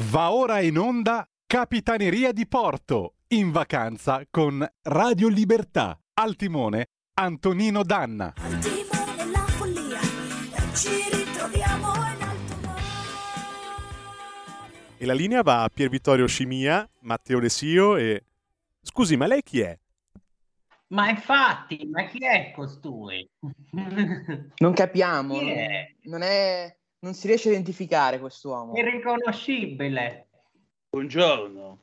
Va ora in onda Capitaneria di Porto, in vacanza con Radio Libertà. Al timone Antonino D'Anna. Al timone la follia, ci ritroviamo in alto mare. E la linea va a Pier Vittorio Scimìa, Matteo De Sio e... Scusi, ma lei chi è? Ma infatti, ma chi è costui? Non capiamo, non si riesce a identificare quest'uomo. Irriconoscibile. Buongiorno,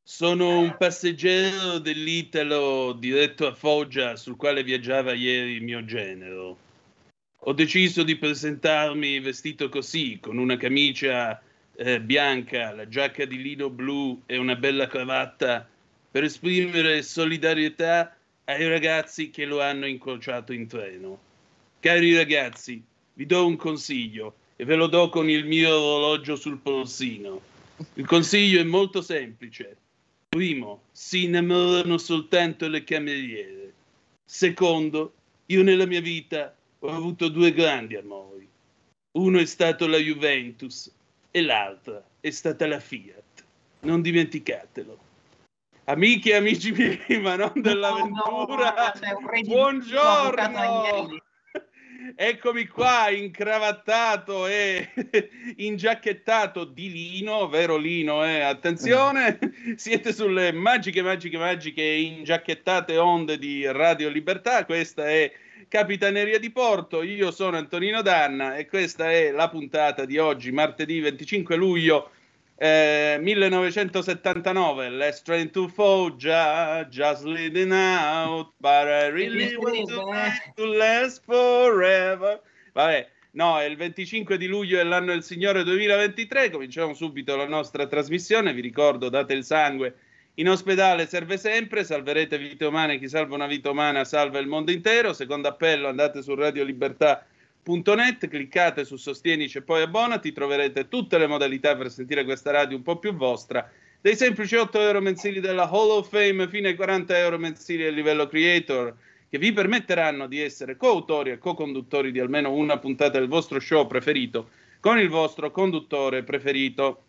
sono un passeggero dell'Italo diretto a Foggia sul quale viaggiava ieri il mio genero. Ho deciso di presentarmi vestito così, con una camicia bianca, la giacca di lino blu e una bella cravatta, per esprimere solidarietà ai ragazzi che lo hanno incrociato in treno. Cari ragazzi, vi do un consiglio e ve lo do con il mio orologio sul polsino. Il consiglio è molto semplice. Primo, si innamorano soltanto le cameriere. Secondo, io nella mia vita ho avuto due grandi amori. Uno è stato la Juventus e l'altra è stata la Fiat. Non dimenticatelo. Amiche e amici miei, ma non dell'avventura, buongiorno! Eccomi qua, incravattato e ingiacchettato di lino, vero lino, attenzione, siete sulle magiche ingiacchettate onde di Radio Libertà, questa è Capitaneria di Porto, io sono Antonino D'Anna e questa è la puntata di oggi, martedì 25 luglio 1979, Let's Train to Foggia, just leading out, but I really want to last forever. Vabbè, no, è il 25 di luglio e l'anno del Signore 2023. Cominciamo subito la nostra trasmissione. Vi ricordo, date il sangue. In ospedale serve sempre. Salverete vite umane. Chi salva una vita umana salva il mondo intero. Secondo appello, andate su Radio Libertà. .net, cliccate su Sostienici e poi abbonati, troverete tutte le modalità per sentire questa radio un po' più vostra, dai semplici €8 mensili della Hall of Fame fino ai €40 mensili a livello creator, che vi permetteranno di essere coautori e co-conduttori di almeno una puntata del vostro show preferito con il vostro conduttore preferito.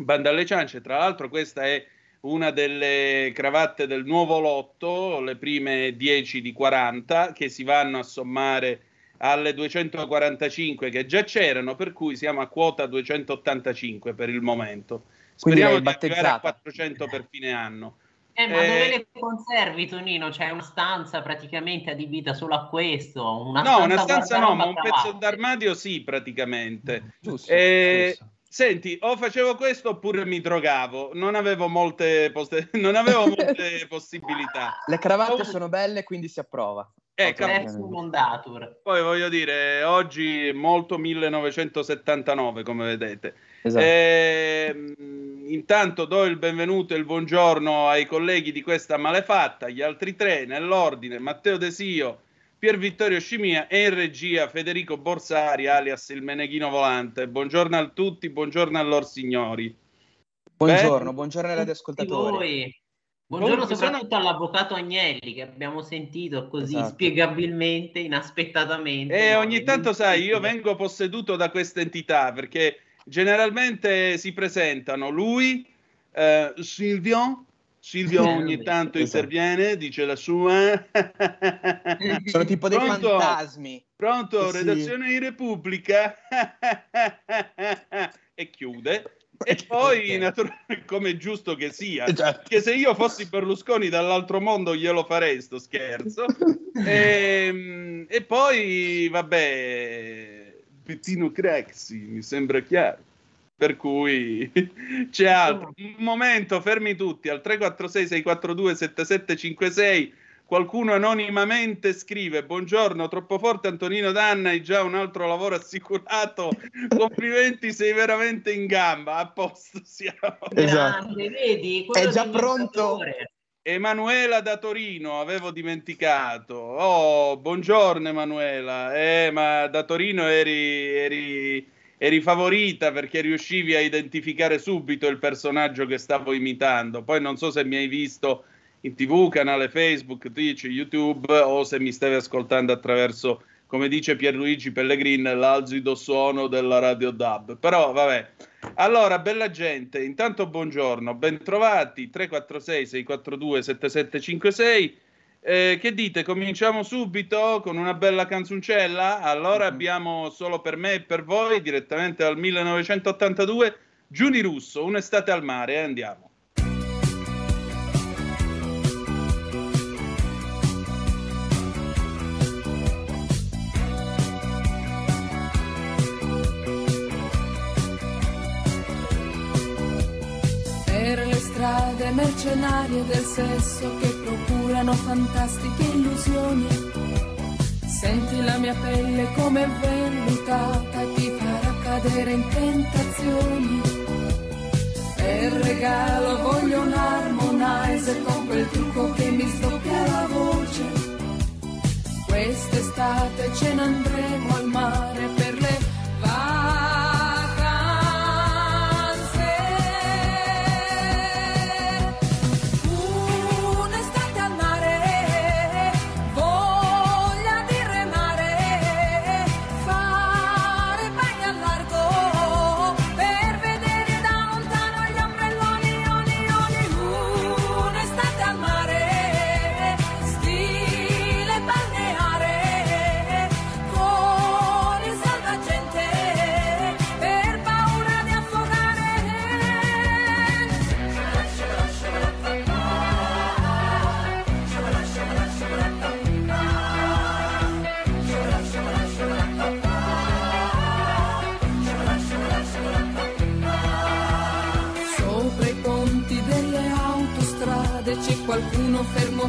Banda alle ciance, tra l'altro questa è una delle cravatte del nuovo lotto, le prime 10 di 40 che si vanno a sommare alle 245 che già c'erano, per cui siamo a quota 285 per il momento. Speriamo di arrivare a 400 per fine anno. Ma dove le conservi, Tonino? C'è una stanza praticamente adibita solo a questo? Una stanza no, ma un pezzo d'armadio sì, praticamente. Giusto. Senti, o facevo questo oppure mi drogavo, non avevo molte possibilità. Le cravatte sono belle, quindi si approva. Poi voglio dire, oggi è molto 1979, come vedete. Esatto. Intanto do il benvenuto e il buongiorno ai colleghi di questa malefatta, gli altri tre nell'ordine, Matteo De Sio, Pier Vittorio Scimìa e in regia Federico Borsari, alias il Meneghino Volante. Buongiorno a tutti, buongiorno a lor signori. Buongiorno, buongiorno ai radioascoltatori. Buongiorno soprattutto all'avvocato Agnelli, che abbiamo sentito così spiegabilmente, inaspettatamente. E ogni tanto, sai, io vengo posseduto da questa entità, perché generalmente si presentano lui, Silvio ogni tanto interviene, dice la sua. Sono tipo dei fantasmi. Pronto, redazione di Repubblica. E chiude. E poi, naturalmente, come è giusto che sia, che se io fossi Berlusconi dall'altro mondo glielo farei sto scherzo. E poi, vabbè, Pettino Craxi, mi sembra chiaro. Per cui c'è altro. Un momento, fermi tutti, al 346-642-7756 qualcuno anonimamente scrive: buongiorno, troppo forte Antonino D'Anna, hai già un altro lavoro assicurato, complimenti, sei veramente in gamba. A posto siamo. Esatto. Vedi, è già pronto. Emanuela da Torino, avevo dimenticato. Oh, buongiorno Emanuela. Ma da Torino eri favorita perché riuscivi a identificare subito il personaggio che stavo imitando. Poi non so se mi hai visto in TV, canale Facebook, Twitch, YouTube, o se mi stavi ascoltando attraverso come dice Pierluigi Pellegrin, l'algido suono della Radio DAB. Però vabbè. Allora, bella gente, intanto buongiorno, bentrovati, 346-642-7756. Che dite? Cominciamo subito con una bella canzoncella? Allora abbiamo solo per me e per voi, direttamente dal 1982, Giuni Russo, Un'estate al mare, andiamo. Per le strade mercenarie del sesso che procurano fantastiche illusioni, senti la mia pelle come vellutata, ti farà cadere in tentazioni. Per regalo voglio un harmonizer con quel trucco che mi sdoppia la voce. Quest'estate ce ne andremo al mare per le qualcuno fermo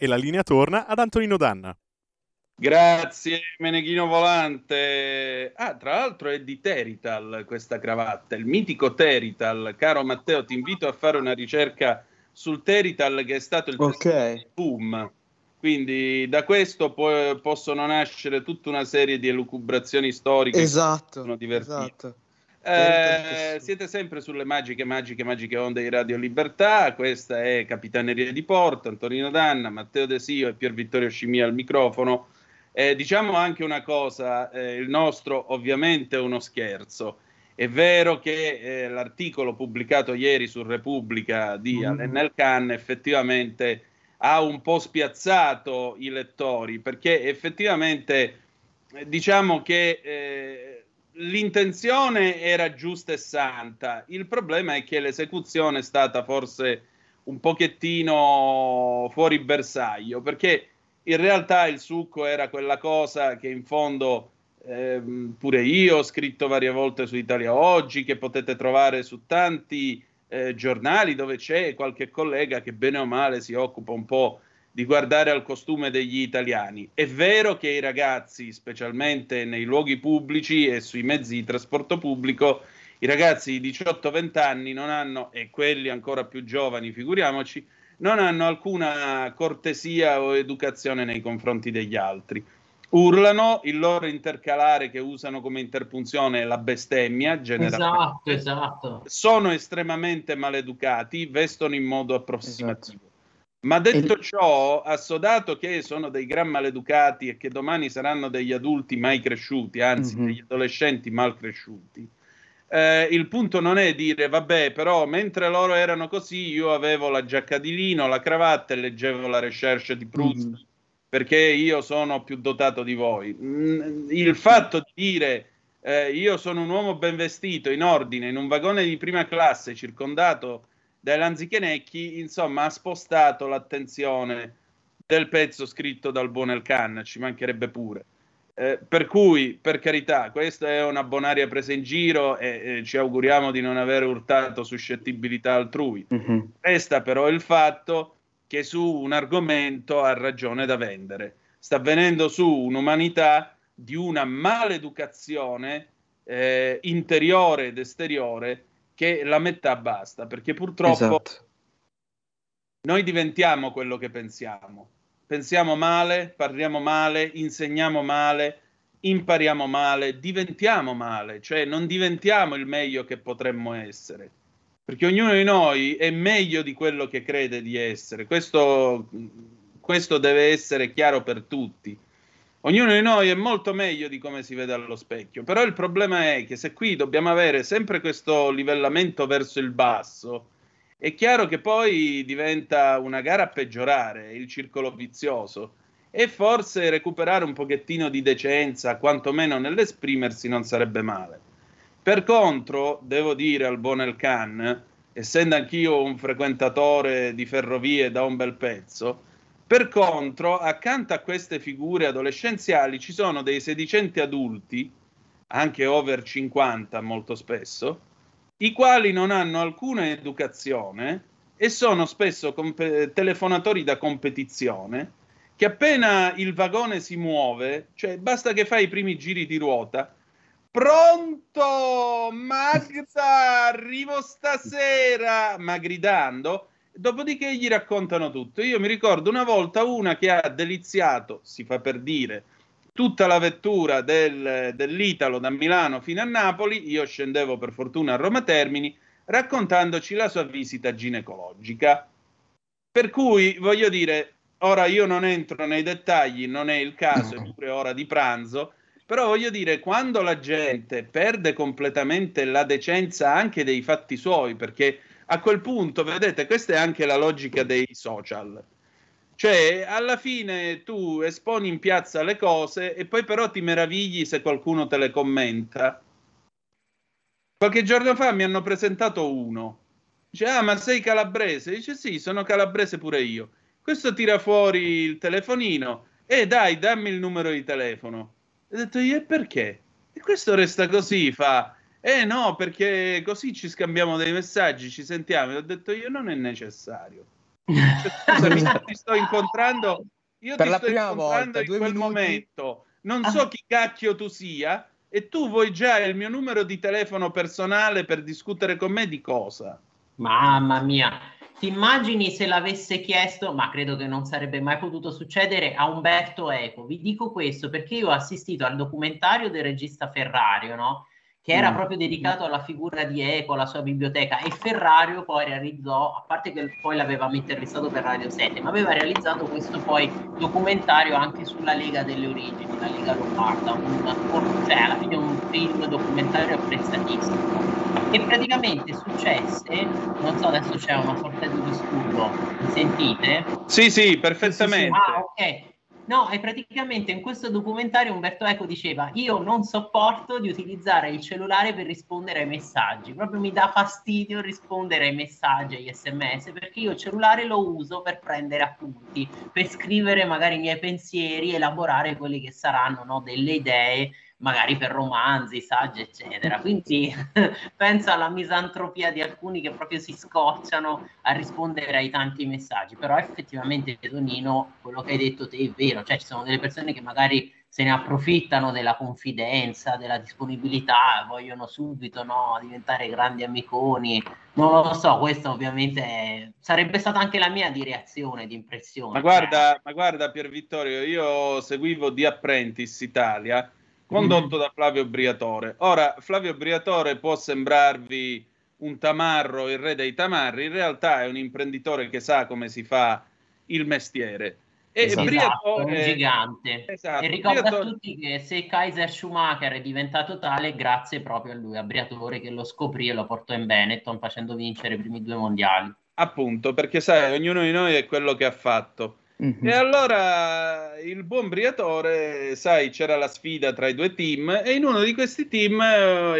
E la linea torna ad Antonino D'Anna. Grazie Meneghino Volante. Ah, tra l'altro è di Terital questa cravatta, il mitico Terital. Caro Matteo, ti invito a fare una ricerca sul Terital, che è stato il boom. Quindi da questo possono nascere tutta una serie di elucubrazioni storiche. Esatto, che sono divertite. Esatto. Siete sempre sulle magiche onde di Radio Libertà. Questa è Capitaneria di Porto, Antonino D'Anna, Matteo De Sio e Pier Vittorio Scimìa al microfono. Diciamo anche una cosa, il nostro ovviamente è uno scherzo. È vero che l'articolo pubblicato ieri su Repubblica di Alenel Khan effettivamente ha un po' spiazzato i lettori, perché effettivamente diciamo che l'intenzione era giusta e santa, il problema è che l'esecuzione è stata forse un pochettino fuori bersaglio, perché in realtà il succo era quella cosa che in fondo pure io ho scritto varie volte su Italia Oggi, che potete trovare su tanti giornali dove c'è qualche collega che bene o male si occupa un po' di guardare al costume degli italiani. È vero che i ragazzi, specialmente nei luoghi pubblici e sui mezzi di trasporto pubblico, i ragazzi di 18-20 anni non hanno, e quelli ancora più giovani figuriamoci, non hanno alcuna cortesia o educazione nei confronti degli altri. Urlano, il loro intercalare che usano come interpunzione è la bestemmia generale. Esatto, esatto. Sono estremamente maleducati, vestono in modo approssimativo. Esatto. Ma detto ciò, assodato che sono dei gran maleducati e che domani saranno degli adulti mai cresciuti, anzi degli adolescenti mal cresciuti, il punto non è dire vabbè, però mentre loro erano così io avevo la giacca di lino, la cravatta e leggevo la Recherche di Proust, perché io sono più dotato di voi. Il fatto di dire io sono un uomo ben vestito, in ordine, in un vagone di prima classe circondato dai lanzichenecchi, insomma, ha spostato l'attenzione del pezzo scritto dal buon Elkann, ci mancherebbe pure. Per cui, per carità, questa è una bonaria presa in giro e ci auguriamo di non aver urtato suscettibilità altrui. Resta però il fatto che su un argomento ha ragione da vendere. Sta avvenendo su un'umanità di una maleducazione interiore ed esteriore che la metà basta, perché purtroppo noi diventiamo quello che pensiamo. Pensiamo male, parliamo male, insegniamo male, impariamo male, diventiamo male, cioè non diventiamo il meglio che potremmo essere. Perché ognuno di noi è meglio di quello che crede di essere. Questo deve essere chiaro per tutti. Ognuno di noi è molto meglio di come si vede allo specchio. Però il problema è che se qui dobbiamo avere sempre questo livellamento verso il basso, è chiaro che poi diventa una gara a peggiorare, il circolo vizioso. E forse recuperare un pochettino di decenza, quantomeno nell'esprimersi, non sarebbe male. Per contro, devo dire al buon Elkann, essendo anch'io un frequentatore di ferrovie da un bel pezzo, per contro, accanto a queste figure adolescenziali ci sono dei sedicenti adulti, anche over 50 molto spesso, i quali non hanno alcuna educazione e sono spesso telefonatori da competizione, che appena il vagone si muove, cioè basta che fai i primi giri di ruota, pronto, Magda, arrivo stasera, ma gridando, dopodiché gli raccontano tutto. Io mi ricordo una volta una che ha deliziato, si fa per dire, tutta la vettura dell'Italo da Milano fino a Napoli, io scendevo per fortuna a Roma Termini, raccontandoci la sua visita ginecologica. Per cui, voglio dire, ora io non entro nei dettagli, non è il caso, è pure ora di pranzo, però voglio dire, quando la gente perde completamente la decenza anche dei fatti suoi, perché a quel punto, vedete, questa è anche la logica dei social. Cioè, alla fine tu esponi in piazza le cose e poi però ti meravigli se qualcuno te le commenta. Qualche giorno fa mi hanno presentato uno. Dice, ah, ma sei calabrese? Dice, sì, sono calabrese pure io. Questo tira fuori il telefonino. Dai, dammi il numero di telefono. Ho detto io, e perché? E questo resta così, fa, no, perché così ci scambiamo dei messaggi, ci sentiamo. E ho detto io, non è necessario. Scusami, ti sto incontrando, io per ti la sto prima incontrando volta, in quel minuti. Momento, non so chi cacchio tu sia, e tu vuoi già il mio numero di telefono personale per discutere con me di cosa? Mamma mia! Ti immagini se l'avesse chiesto, ma credo che non sarebbe mai potuto succedere, a Umberto Eco. Vi dico questo perché io ho assistito al documentario del regista Ferrario, no? Che era proprio dedicato alla figura di Eco, alla sua biblioteca, e Ferrario poi realizzò, a parte che poi l'avevamo intervistato per Radio 7, ma aveva realizzato questo poi documentario anche sulla Lega delle Origini, la Lega Lombarda, cioè alla fine un film documentario apprezzatissimo. E praticamente successe, non so, adesso c'è una sorta di disturbo, mi sentite? Sì, sì, perfettamente. Sì, sì. Ah, ok. No, e praticamente in questo documentario Umberto Eco diceva io non sopporto di utilizzare il cellulare per rispondere ai messaggi, proprio mi dà fastidio rispondere ai messaggi, agli sms, perché io il cellulare lo uso per prendere appunti, per scrivere magari i miei pensieri, elaborare quelle che saranno, no, delle idee, magari per romanzi, saggi, eccetera. Quindi penso alla misantropia di alcuni che proprio si scocciano a rispondere ai tanti messaggi. Però effettivamente, Tonino, quello che hai detto te è vero, cioè ci sono delle persone che magari se ne approfittano della confidenza, della disponibilità, vogliono subito, no, diventare grandi amiconi. Non lo so, questa ovviamente sarebbe stata anche la mia reazione, di impressione. Ma guarda Pier Vittorio, io seguivo The Apprentice Italia, condotto da Flavio Briatore. Ora, Flavio Briatore può sembrarvi un tamarro, il re dei tamarri, in realtà è un imprenditore che sa come si fa il mestiere. Esatto, Briatore è un gigante. Esatto, e ricorda Briatore... a tutti che se Kaiser Schumacher è diventato tale grazie proprio a lui, a Briatore, che lo scoprì e lo portò in Benetton facendo vincere i primi due mondiali. Appunto, perché sai, ognuno di noi è quello che ha fatto. E allora il buon Briatore, sai, c'era la sfida tra i due team e in uno di questi team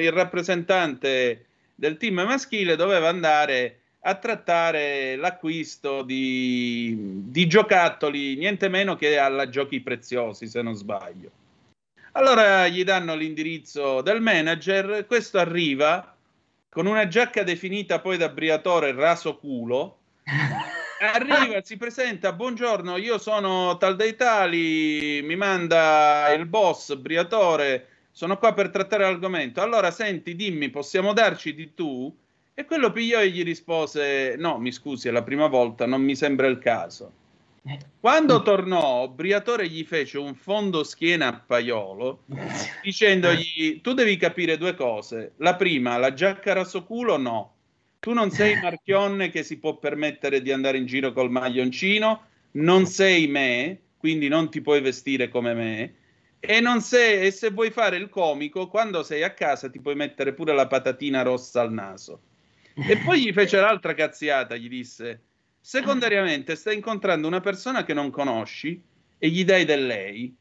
il rappresentante del team maschile doveva andare a trattare l'acquisto di giocattoli, niente meno che alla Giochi Preziosi, se non sbaglio. Allora gli danno l'indirizzo del manager, questo arriva con una giacca definita poi da Briatore raso culo. Arriva, si presenta, buongiorno, io sono tal dei tali, mi manda il boss Briatore, sono qua per trattare l'argomento, allora senti, dimmi, possiamo darci di tu? E quello pigliò e gli rispose, no, mi scusi, è la prima volta, non mi sembra il caso. Quando tornò, Briatore gli fece un fondo schiena a paiolo, dicendogli, tu devi capire due cose, la prima, la giacca rasoculo no. Tu non sei Marchionne che si può permettere di andare in giro col maglioncino, non sei me, quindi non ti puoi vestire come me, e, non sei, e se vuoi fare il comico, quando sei a casa ti puoi mettere pure la patatina rossa al naso. E poi gli fece l'altra cazziata, gli disse, secondariamente stai incontrando una persona che non conosci e gli dai del lei,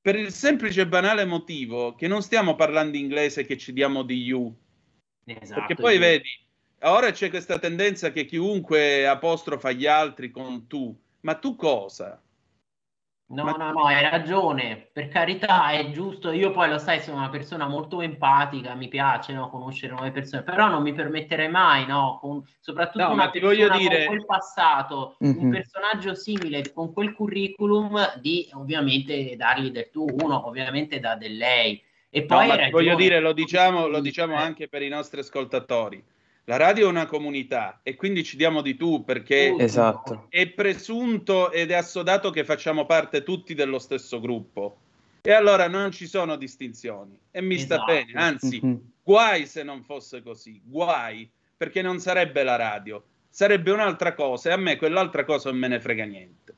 per il semplice e banale motivo che non stiamo parlando inglese che ci diamo di you. Esatto, perché poi vedi, ora c'è questa tendenza che chiunque apostrofa gli altri con tu, ma tu cosa? No, hai ragione, per carità, è giusto, io poi lo sai, sono una persona molto empatica, mi piace, no, conoscere nuove persone, però non mi permetterei mai, no, soprattutto una persona con quel passato, un personaggio simile con quel curriculum, di ovviamente dargli del tu, uno ovviamente dà del lei. E poi no, voglio dire, lo diciamo anche per i nostri ascoltatori. La radio è una comunità e quindi ci diamo di tu perché esatto. È presunto ed è assodato che facciamo parte tutti dello stesso gruppo e allora non ci sono distinzioni e mi sta bene, anzi guai se non fosse così, guai, perché non sarebbe la radio, sarebbe un'altra cosa e a me quell'altra cosa non me ne frega niente.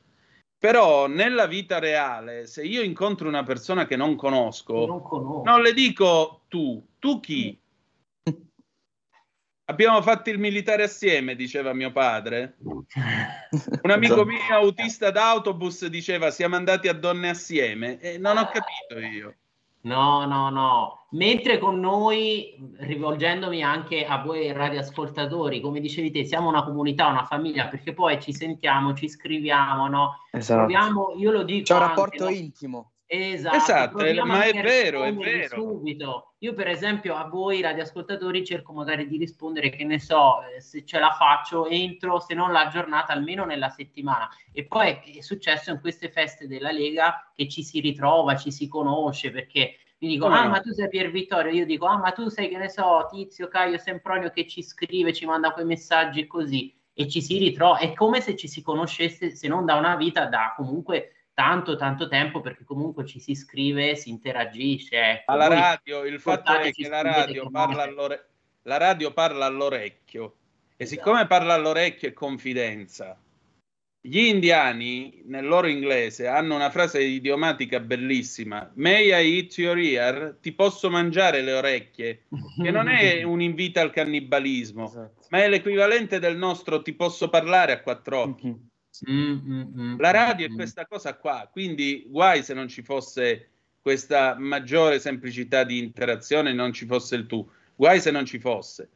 Però nella vita reale, se io incontro una persona che non conosco, non le dico tu chi? Abbiamo fatto il militare assieme, diceva mio padre. Un amico mio autista d'autobus diceva siamo andati a donne assieme e non ho capito io. No. Mentre con noi, rivolgendomi anche a voi radioascoltatori, come dicevi te, siamo una comunità, una famiglia, perché poi ci sentiamo, ci scriviamo, no? Esatto. Proviamo, io lo dico, c'è un rapporto intimo. Esatto, ma è vero. Subito. Io per esempio a voi radioascoltatori cerco magari di rispondere, che ne so, se ce la faccio entro, se non la giornata, almeno nella settimana. E poi è successo in queste feste della Lega che ci si ritrova, ci si conosce, perché mi dico ma tu sei Pier Vittorio, io dico ma tu sei, che ne so, Tizio, Caio, Sempronio, che ci scrive, ci manda quei messaggi così, e ci si ritrova, è come se ci si conoscesse, se non da una vita, da comunque tanto tempo, perché comunque ci si scrive, si interagisce. Alla radio, il fatto è che la radio parla all'orecchio e siccome parla all'orecchio è confidenza. Gli indiani nel loro inglese hanno una frase idiomatica bellissima, may I eat your ear, ti posso mangiare le orecchie, che non è un invito al cannibalismo, ma è l'equivalente del nostro ti posso parlare a quattro occhi. La radio è questa cosa qua, quindi guai se non ci fosse questa maggiore semplicità di interazione, non ci fosse il tu, guai se non ci fosse.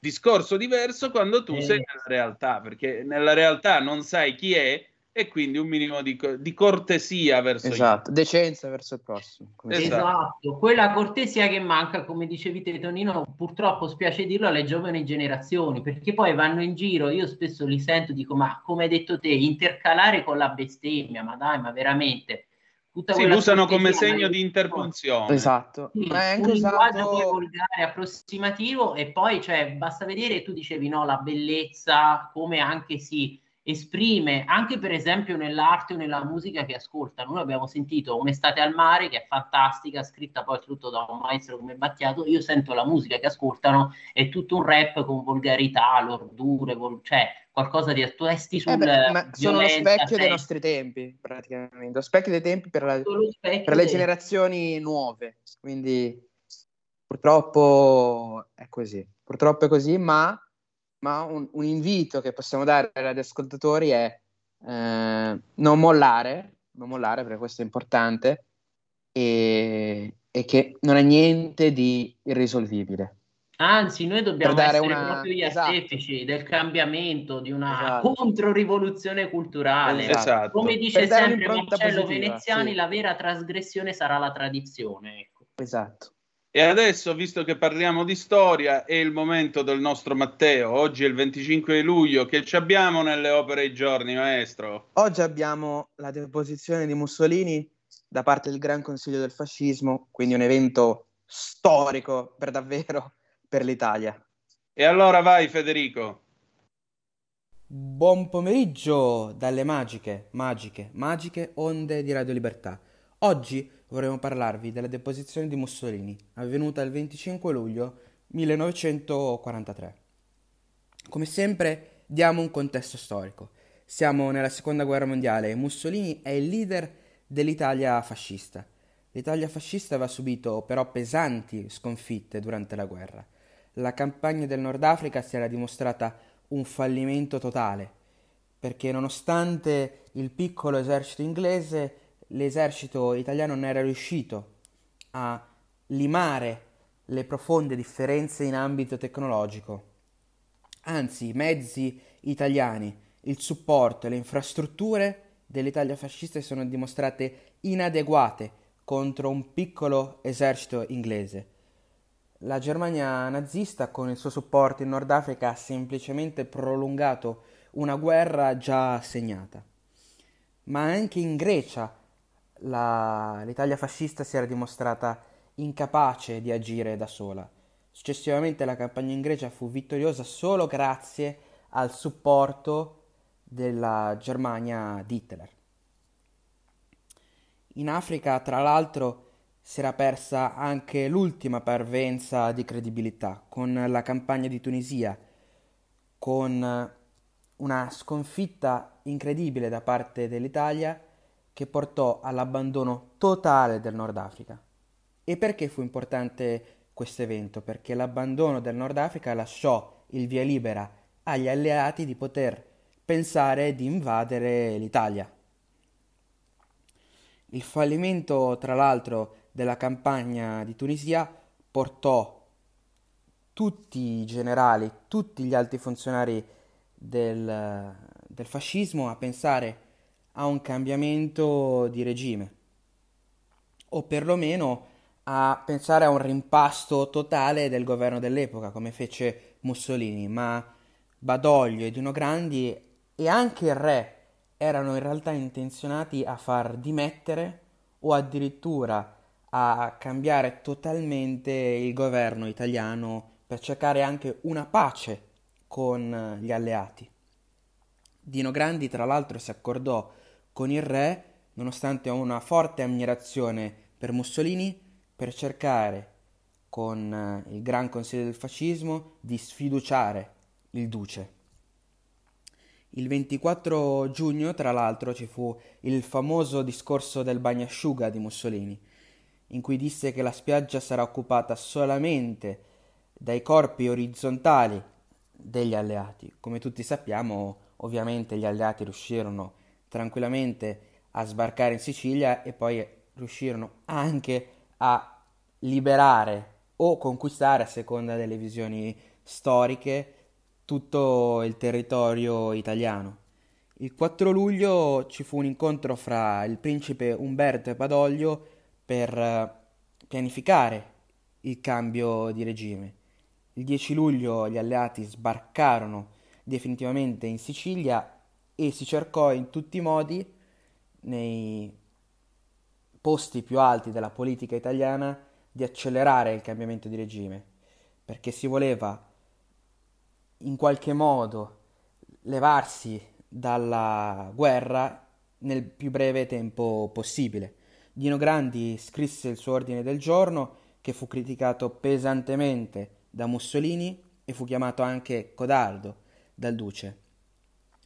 Discorso diverso quando tu sei nella realtà, perché nella realtà non sai chi è e quindi un minimo di cortesia verso decenza verso il prossimo. Quella cortesia che manca, come dicevi te Tonino, purtroppo spiace dirlo, alle giovani generazioni, perché poi vanno in giro, io spesso li sento, dico ma come hai detto te, intercalare con la bestemmia, ma dai, ma veramente... Sì, lo usano come segno di interpunzione. Esatto. Sì, ma è anche un linguaggio poi volgare, approssimativo, e poi cioè, basta vedere, tu dicevi no, la bellezza, come anche si esprime, anche per esempio nell'arte o nella musica che ascoltano. Noi abbiamo sentito Un'estate al mare, che è fantastica, scritta poi tutto da un maestro come Battiato. Io sento la musica che ascoltano, è tutto un rap con volgarità, lordure, cioè qualcosa di testi sul ma sono lo specchio dei nostri tempi, praticamente lo specchio dei tempi per le generazioni nuove, quindi purtroppo è così, ma un invito che possiamo dare agli ascoltatori è non mollare, perché questo è importante, e che non è niente di irrisolvibile. Anzi, noi dobbiamo essere proprio gli artefici del cambiamento, di una controrivoluzione culturale. Esatto. Come dice sempre Marcello Veneziani, sì, la vera trasgressione sarà la tradizione. Ecco. Esatto. E adesso, visto che parliamo di storia, è il momento del nostro Matteo. Oggi è il 25 luglio, che ci abbiamo nelle opere i giorni, maestro? Oggi abbiamo la deposizione di Mussolini da parte del Gran Consiglio del Fascismo, quindi un evento storico per davvero per l'Italia. E allora vai, Federico. Buon pomeriggio dalle magiche onde di Radio Libertà. Oggi vorremmo parlarvi della deposizione di Mussolini, avvenuta il 25 luglio 1943. Come sempre, diamo un contesto storico. Siamo nella Seconda Guerra Mondiale e Mussolini è il leader dell'Italia fascista. L'Italia fascista aveva subito però pesanti sconfitte durante la guerra. La campagna del Nord Africa si era dimostrata un fallimento totale, perché nonostante il piccolo esercito inglese, l'esercito italiano non era riuscito a limare le profonde differenze in ambito tecnologico. Anzi, i mezzi italiani, il supporto e le infrastrutture dell'Italia fascista si sono dimostrate inadeguate contro un piccolo esercito inglese. La Germania nazista, con il suo supporto in Nord Africa, ha semplicemente prolungato una guerra già segnata. Ma anche in Grecia l'Italia fascista si era dimostrata incapace di agire da sola. Successivamente la campagna in Grecia fu vittoriosa solo grazie al supporto della Germania di Hitler. In Africa, tra l'altro, si era persa anche l'ultima parvenza di credibilità con la campagna di Tunisia, con una sconfitta incredibile da parte dell'Italia che portò all'abbandono totale del Nord Africa. E perché fu importante questo evento? Perché l'abbandono del Nord Africa lasciò il via libera agli alleati di poter pensare di invadere l'Italia. Il fallimento, tra l'altro, della campagna di Tunisia portò tutti i generali, tutti gli alti funzionari del fascismo a pensare a un cambiamento di regime, o perlomeno a pensare a un rimpasto totale del governo dell'epoca, come fece Mussolini. Ma Badoglio e Dino Grandi e anche il re erano in realtà intenzionati a far dimettere o addirittura a cambiare totalmente il governo italiano per cercare anche una pace con gli alleati. Dino Grandi, tra l'altro, si accordò con il re, nonostante una forte ammirazione per Mussolini, per cercare con il Gran Consiglio del Fascismo di sfiduciare il duce. Il 24 giugno, tra l'altro, ci fu il famoso discorso del bagnasciuga di Mussolini, in cui disse che la spiaggia sarà occupata solamente dai corpi orizzontali degli alleati. Come tutti sappiamo, ovviamente gli alleati riuscirono tranquillamente a sbarcare in Sicilia e poi riuscirono anche a liberare o conquistare, a seconda delle visioni storiche, tutto il territorio italiano. Il 4 luglio ci fu un incontro fra il principe Umberto e Badoglio per pianificare il cambio di regime. Il 10 luglio gli alleati sbarcarono definitivamente in Sicilia e si cercò in tutti i modi, nei posti più alti della politica italiana di accelerare il cambiamento di regime, perché si voleva in qualche modo levarsi dalla guerra nel più breve tempo possibile. Dino Grandi scrisse il suo ordine del giorno, che fu criticato pesantemente da Mussolini e fu chiamato anche codardo dal Duce,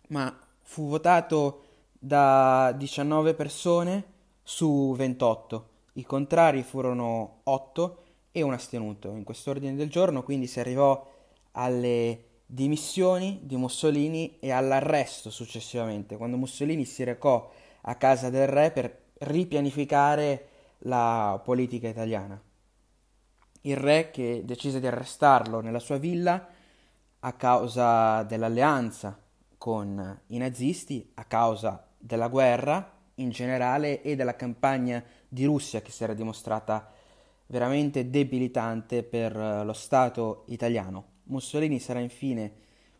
ma fu votato da 19 persone su 28, i contrari furono 8 e un astenuto in quest'ordine del giorno. Quindi si arrivò alle dimissioni di Mussolini e all'arresto successivamente, quando Mussolini si recò a casa del re per ripianificare la politica italiana. Il re, che decise di arrestarlo nella sua villa a causa dell'alleanza con i nazisti, a causa della guerra in generale e della campagna di Russia, che si era dimostrata veramente debilitante per lo Stato italiano. Mussolini sarà infine,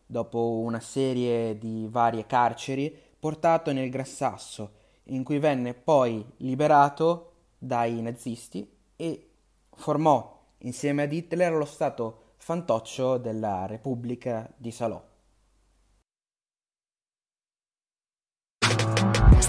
dopo una serie di varie carceri, portato nel Gran Sasso, in cui venne poi liberato dai nazisti e formò insieme ad Hitler lo Stato fantoccio della Repubblica di Salò.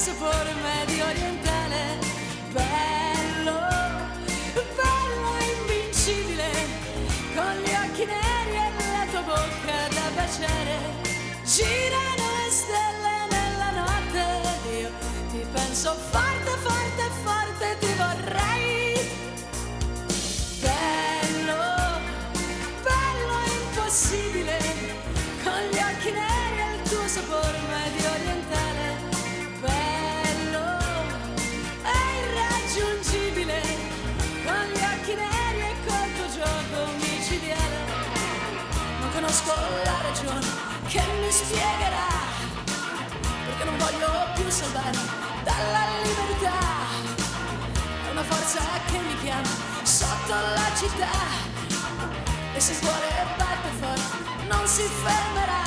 Sapore medio orientale, bello, bello invincibile, con gli occhi neri e la tua bocca da baciare. Girano le stelle nella notte ed io ti penso forte, forte, forte, ti vorrei. Bello, bello impossibile, con gli occhi neri e il tuo sapore medio orientale. Conosco la ragione che mi spiegherà perché non voglio più salvare dalla libertà. È una forza che mi chiama sotto la città e se il cuore batte forte non si fermerà.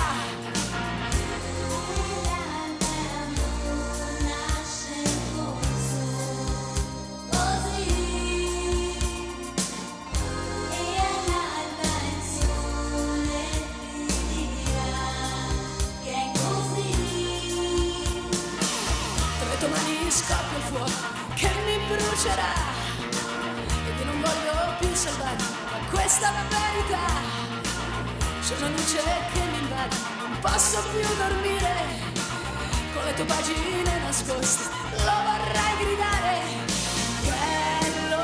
Scoppia il fuoco che mi brucerà e che non voglio più salvare questa verità. C'è una luce che mi invade, non posso più dormire, con le tue pagine nascoste lo vorrei gridare. Bello,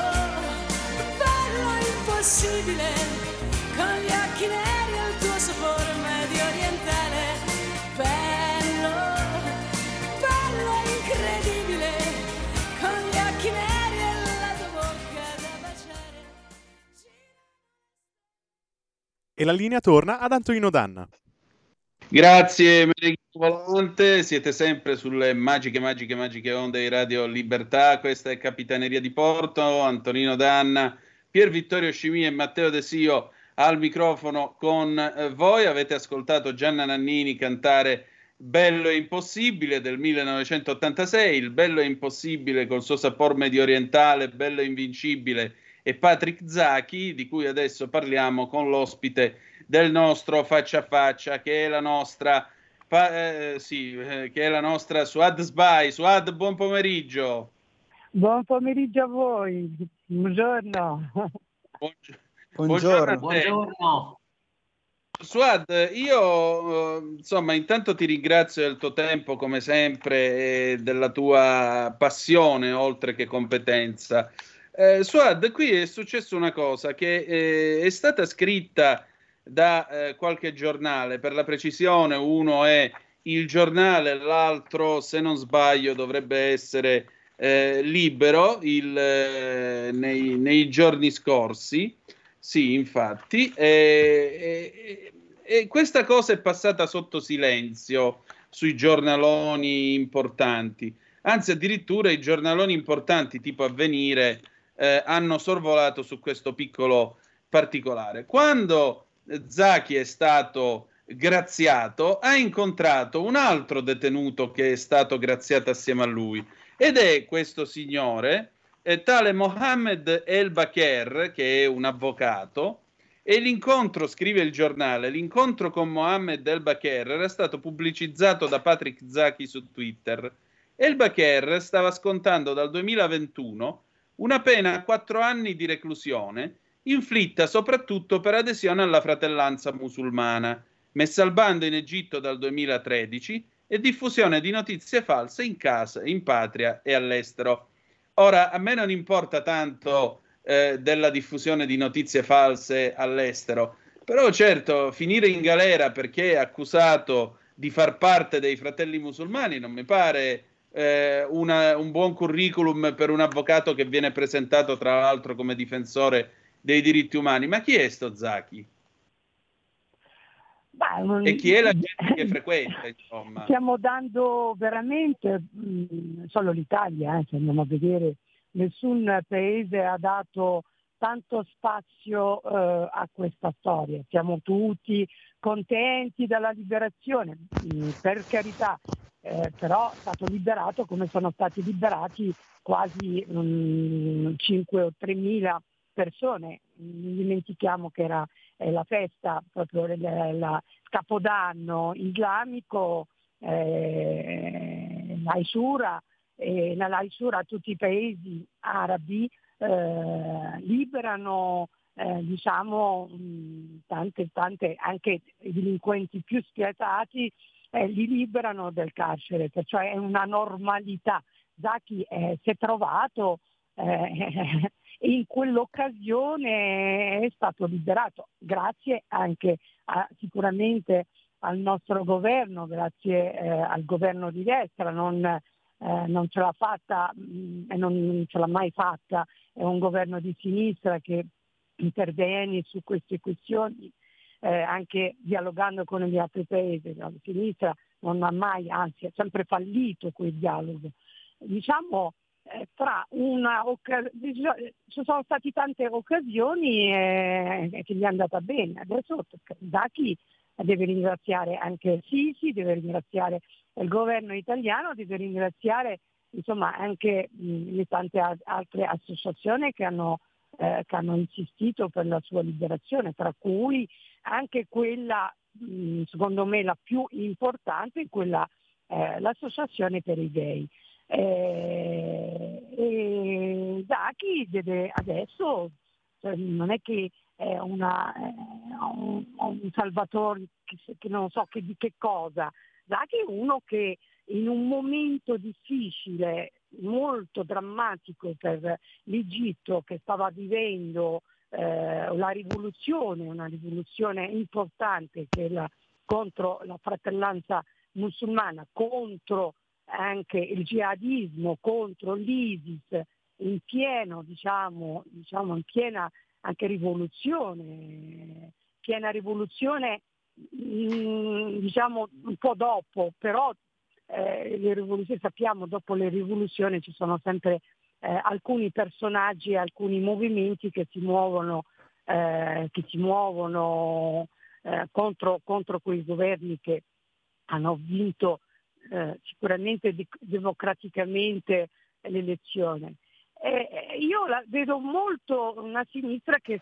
bello impossibile, con gli occhi neri e il tuo sapore medio orientale. Bello, incredibile, con gli occhi neri e la tua bocca da baciare. E la linea torna ad Antonino D'Anna. Grazie, Mereghino Volante, siete sempre sulle magiche onde di Radio Libertà. Questa è Capitaneria di Porto, Antonino D'Anna, Pier Vittorio Scimìa e Matteo De Sio al microfono con voi. Avete ascoltato Gianna Nannini cantare Bello e impossibile del 1986, il bello e impossibile col suo sapore medio orientale, bello e invincibile, e Patrick Zaki, di cui adesso parliamo con l'ospite del nostro faccia a faccia, che è la nostra Suad Sbai. Suad, buon pomeriggio. Buon pomeriggio a voi. Buongiorno. Buongiorno. Suad, io intanto ti ringrazio del tuo tempo come sempre e della tua passione oltre che competenza. Suad, qui è successa una cosa che è stata scritta da qualche giornale, per la precisione uno è Il Giornale, l'altro se non sbaglio dovrebbe essere Libero nei giorni scorsi, sì, infatti, e questa cosa è passata sotto silenzio sui giornaloni importanti, anzi addirittura i giornaloni importanti tipo Avvenire hanno sorvolato su questo piccolo particolare. Quando Zaki è stato graziato, ha incontrato un altro detenuto che è stato graziato assieme a lui, ed è questo signore, tale Mohamed El-Baqer, che è un avvocato, e l'incontro, scrive il Giornale, l'incontro con Mohamed El-Baqer era stato pubblicizzato da Patrick Zaki su Twitter. El-Baqer stava scontando dal 2021 una pena a 4 anni di reclusione, inflitta soprattutto per adesione alla Fratellanza Musulmana, messa al bando in Egitto dal 2013 e diffusione di notizie false in casa, in patria e all'estero. Ora, a me non importa tanto della diffusione di notizie false all'estero, però certo finire in galera perché è accusato di far parte dei Fratelli Musulmani non mi pare un buon curriculum per un avvocato che viene presentato tra l'altro come difensore dei diritti umani. Ma chi è sto Zaki? Beh, e chi è la gente che frequenta, insomma? Stiamo dando veramente, solo l'Italia, se andiamo a vedere, nessun paese ha dato tanto spazio a questa storia. Siamo tutti contenti della liberazione, per carità, però è stato liberato come sono stati liberati quasi 5 o 3.000 persone. Non dimentichiamo che era la festa, proprio il capodanno islamico, l'Aishura, e nell'Aishura tutti i paesi arabi liberano diciamo tante anche i delinquenti più spietati, li liberano del carcere, perciò è una normalità. Zaki si è trovato e in quell'occasione è stato liberato, grazie anche sicuramente al nostro governo, grazie al governo di destra, non ce l'ha fatta e non ce l'ha mai fatta, è un governo di sinistra che interviene su queste questioni, anche dialogando con gli altri paesi. La sinistra non ha mai, anzi ha sempre fallito quel dialogo, diciamo. Tra ci sono state tante occasioni che gli è andata bene. Adesso Zaki deve ringraziare anche Sisi, deve ringraziare il governo italiano, deve ringraziare insomma anche le tante altre associazioni che hanno insistito per la sua liberazione, tra cui anche quella, secondo me la più importante, quella l'associazione per i gay. E Zaki deve adesso, cioè, non è che è un salvatore che non so che, di che cosa. Zaki è uno che in un momento difficile, molto drammatico per l'Egitto, che stava vivendo una rivoluzione importante che era contro la Fratellanza Musulmana, contro anche il jihadismo, contro l'ISIS, in pieno diciamo in piena anche rivoluzione, diciamo un po' dopo, però le rivoluzioni, sappiamo, dopo le rivoluzioni ci sono sempre alcuni personaggi, alcuni movimenti che si muovono contro quei governi che hanno vinto sicuramente democraticamente l'elezione. Io la vedo molto una sinistra che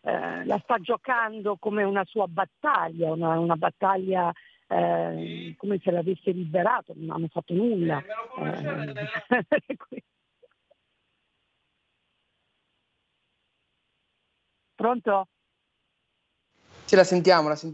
la sta giocando come una sua battaglia, una battaglia come se l'avesse liberato, non hanno fatto nulla. Pronto? Sì, la sentiamo. Sì,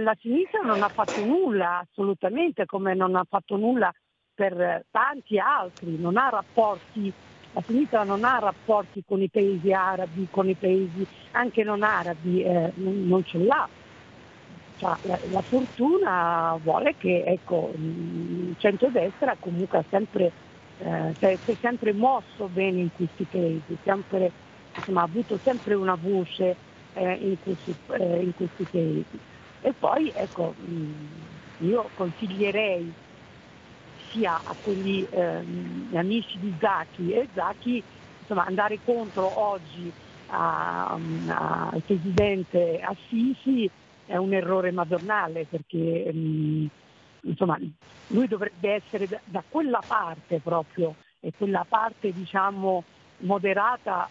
la sinistra non ha fatto nulla assolutamente, come non ha fatto nulla per tanti altri, non ha rapporti la sinistra non ha rapporti con i paesi arabi, con i paesi anche non arabi, non ce l'ha. Cioè, la fortuna vuole che ecco, il centrodestra comunque ha sempre, si è sempre mosso bene in questi paesi, sempre, insomma, ha avuto sempre una voce in questi paesi. E poi ecco, io consiglierei sia a quegli amici di Zaki e Zaki, insomma, andare contro oggi al presidente Al-Sisi è un errore madornale, perché insomma, lui dovrebbe essere da quella parte proprio, e quella parte diciamo moderata,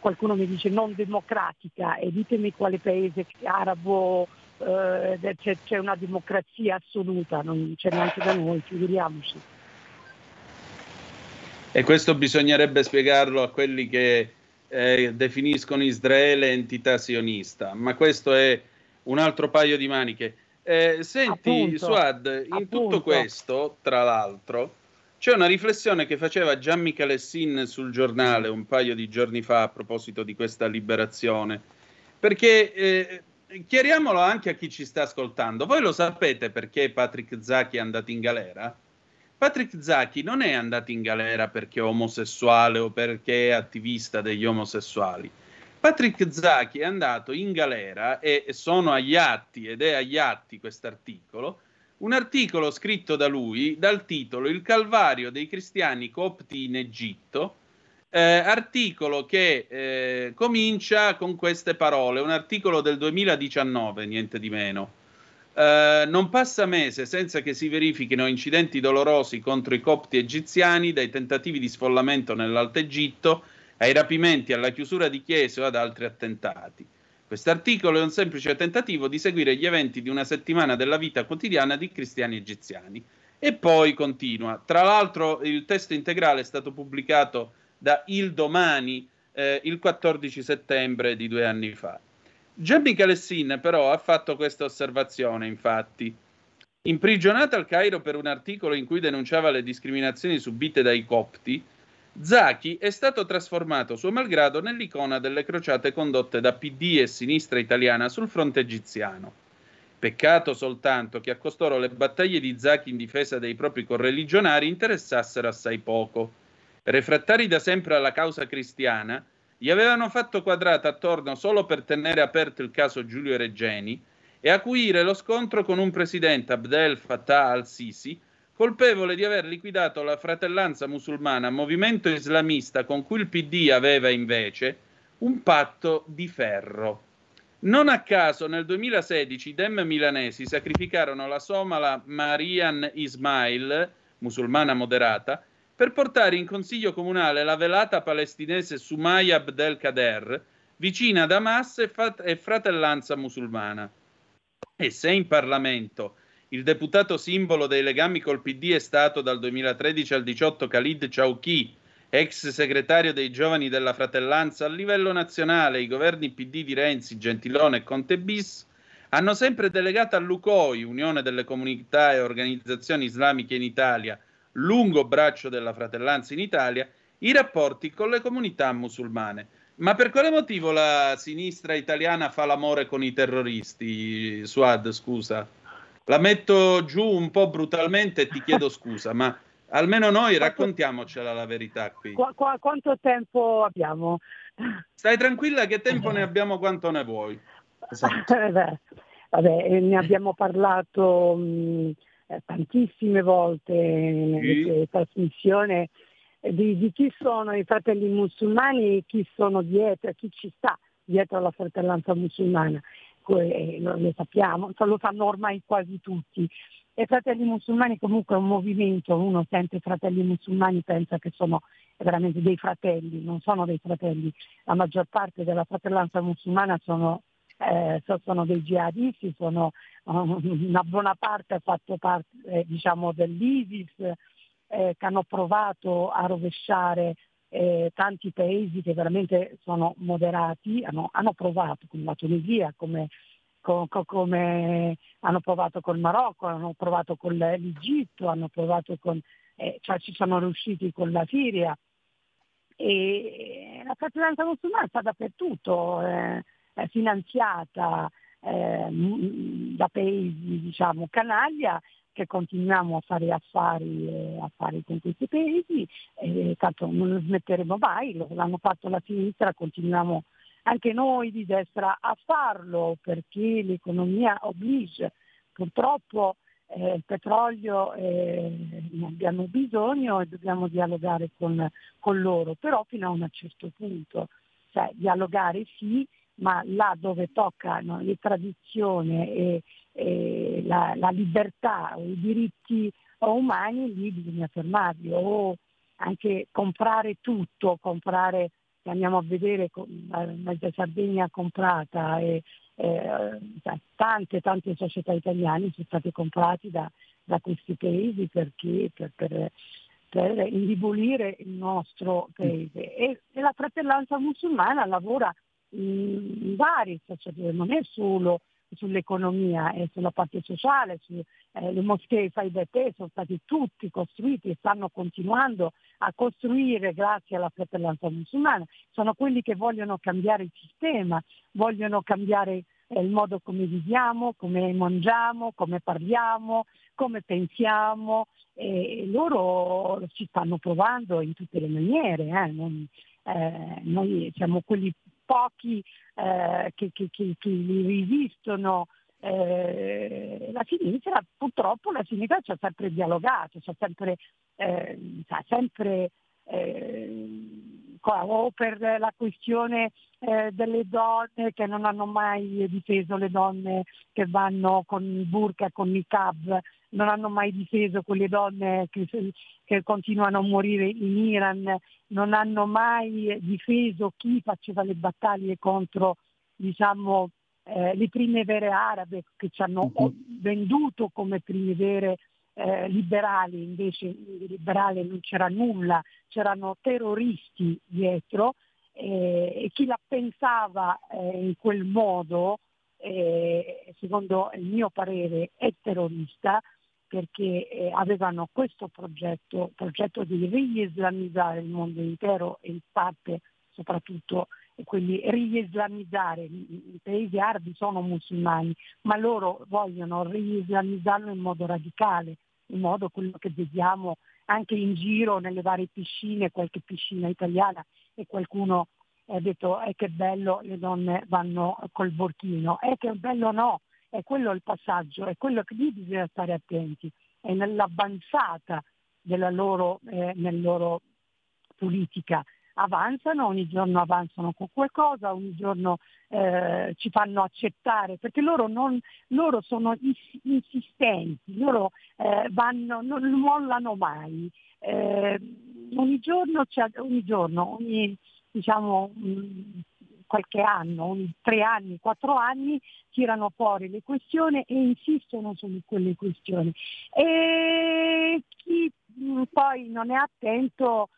qualcuno mi dice non democratica, e ditemi quale paese arabo c'è una democrazia assoluta, non c'è neanche da noi, figuriamoci. E questo bisognerebbe spiegarlo a quelli che definiscono Israele entità sionista, ma questo è un altro paio di maniche. Senti, appunto, Suad, in tutto questo, tra l'altro, c'è una riflessione che faceva Gian Micalessin sul Giornale un paio di giorni fa a proposito di questa liberazione, perché chiariamolo anche a chi ci sta ascoltando. Voi lo sapete perché Patrick Zaki è andato in galera? Patrick Zaki non è andato in galera perché è omosessuale o perché è attivista degli omosessuali. Patrick Zaki è andato in galera, e sono agli atti, ed è agli atti quest'articolo, un articolo scritto da lui dal titolo "Il calvario dei cristiani copti in Egitto", articolo che comincia con queste parole, un articolo del 2019, niente di meno. Non passa mese senza che si verifichino incidenti dolorosi contro i copti egiziani, dai tentativi di sfollamento nell'Alto Egitto ai rapimenti, alla chiusura di chiese o ad altri attentati. Quest'articolo è un semplice tentativo di seguire gli eventi di una settimana della vita quotidiana di cristiani egiziani. E poi continua. Tra l'altro il testo integrale è stato pubblicato da Il Domani il 14 settembre di 2 anni fa. Gian Micalessin però ha fatto questa osservazione, infatti. Imprigionata al Cairo per un articolo in cui denunciava le discriminazioni subite dai copti, Zaki è stato trasformato suo malgrado nell'icona delle crociate condotte da PD e sinistra italiana sul fronte egiziano. Peccato soltanto che a costoro le battaglie di Zaki in difesa dei propri correligionari interessassero assai poco. Refrattari da sempre alla causa cristiana, gli avevano fatto quadrata attorno solo per tenere aperto il caso Giulio Regeni e acuire lo scontro con un presidente, Abdel Fattah al-Sisi, colpevole di aver liquidato la Fratellanza Musulmana, movimento islamista con cui il PD aveva invece un patto di ferro. Non a caso nel 2016 i Dem milanesi sacrificarono la somala Marian Ismail, musulmana moderata, per portare in consiglio comunale la velata palestinese Sumaya Abdelkader, vicina ad Hamas e Fratellanza Musulmana. E se in Parlamento il deputato simbolo dei legami col PD è stato dal 2013 al 2018 Khalid Chawki, ex segretario dei giovani della Fratellanza, a livello nazionale i governi PD di Renzi, Gentilone e Conte bis hanno sempre delegato all'UCOI, Unione delle Comunità e Organizzazioni Islamiche in Italia, lungo braccio della Fratellanza in Italia, i rapporti con le comunità musulmane. Ma per quale motivo la sinistra italiana fa l'amore con i terroristi, Suad, scusa? La metto giù un po' brutalmente e ti chiedo scusa, ma almeno noi raccontiamocela la verità qui. Quanto tempo abbiamo? Stai tranquilla che tempo ne abbiamo quanto ne vuoi. Esatto. Vabbè, ne abbiamo parlato tantissime volte nelle trasmissioni di chi sono i fratelli musulmani e chi sono dietro, chi ci sta dietro alla Fratellanza Musulmana. Lo sappiamo, lo sanno ormai quasi tutti. E Fratelli Musulmani comunque è un movimento, uno sente Fratelli Musulmani pensa che sono veramente dei fratelli, non sono dei fratelli. La maggior parte della Fratellanza Musulmana sono dei jihadisti, sono una buona parte ha fatto parte diciamo dell'ISIS, che hanno provato a rovesciare tanti paesi che veramente sono moderati, hanno provato, come la Tunisia, come come hanno provato col Marocco, hanno provato con l'Egitto, hanno provato con, cioè ci sono riusciti con la Siria. E la Fratellanza Musulmana sta dappertutto, è finanziata da paesi, diciamo, canaglia, che continuiamo a fare affari con questi paesi, tanto non lo smetteremo mai, l'hanno fatto la sinistra, continuiamo anche noi di destra a farlo, perché l'economia oblige, purtroppo il petrolio, ne abbiamo bisogno e dobbiamo dialogare con loro, però fino a un certo punto, cioè dialogare sì, ma là dove toccano le tradizioni e la libertà o i diritti umani, lì bisogna fermarli, o anche comprare, andiamo a vedere la Sardegna comprata, tante società italiane sono state comprate da questi paesi perché per indebolire il nostro paese, e la Fratellanza Musulmana lavora in vari, cioè non è solo sull'economia, è sulla parte sociale, le moschee fai da te sono stati tutti costruiti e stanno continuando a costruire grazie alla Fratellanza Musulmana. Sono quelli che vogliono cambiare il sistema, vogliono cambiare il modo come viviamo, come mangiamo, come parliamo, come pensiamo, e loro ci stanno provando in tutte le maniere. Noi siamo quelli pochi che resistono, la sinistra, purtroppo la sinistra ci ha sempre dialogato, ci ha sempre o per la questione delle donne, che non hanno mai difeso le donne che vanno con il burka, con il niqab, non hanno mai difeso quelle donne che continuano a morire in Iran, non hanno mai difeso chi faceva le battaglie contro, diciamo, le primavere arabe, che ci hanno venduto come primavere liberali, invece di liberale non c'era nulla, c'erano terroristi dietro, e chi la pensava in quel modo, secondo il mio parere, è terrorista, perché avevano questo progetto di riislamizzare il mondo intero, e in parte soprattutto quelli riislamizzare. I paesi arabi sono musulmani, ma loro vogliono riislamizzarlo in modo radicale, in modo quello che vediamo anche in giro nelle varie piscine, qualche piscina italiana, e qualcuno ha detto che bello, le donne vanno col borchino, che bello, no? È quello il passaggio, è quello che lì bisogna stare attenti, è nell'avanzata nel loro politica. Avanzano, ogni giorno avanzano con qualcosa, ogni giorno ci fanno accettare, perché loro sono insistenti, loro non mollano mai, ogni giorno, diciamo, qualche anno, ogni 3 anni, 4 anni, tirano fuori le questioni e insistono su quelle questioni. E chi poi non è attento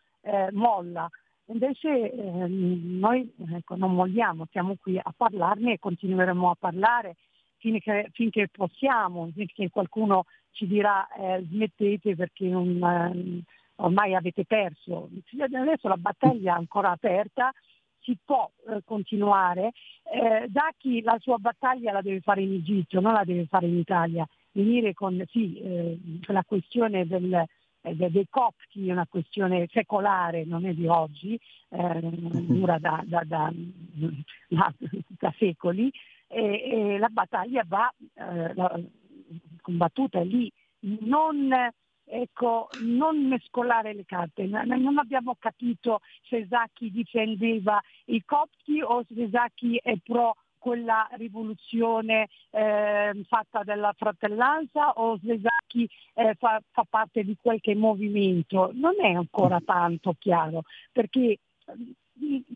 molla. Invece noi non molliamo, siamo qui a parlarne e continueremo a parlare finché possiamo, finché qualcuno ci dirà smettete perché ormai avete perso. Adesso la battaglia è ancora aperta, si può continuare. Zaki la sua battaglia la deve fare in Egitto, non la deve fare in Italia. Venire con la questione dei copti è una questione secolare, non è di oggi, dura da secoli, e la battaglia va combattuta lì, non mescolare le carte. Non abbiamo capito se Zaki difendeva i copti o se Zaki è pro quella rivoluzione fatta dalla fratellanza, o Zaki fa parte di qualche movimento. Non è ancora tanto chiaro, perché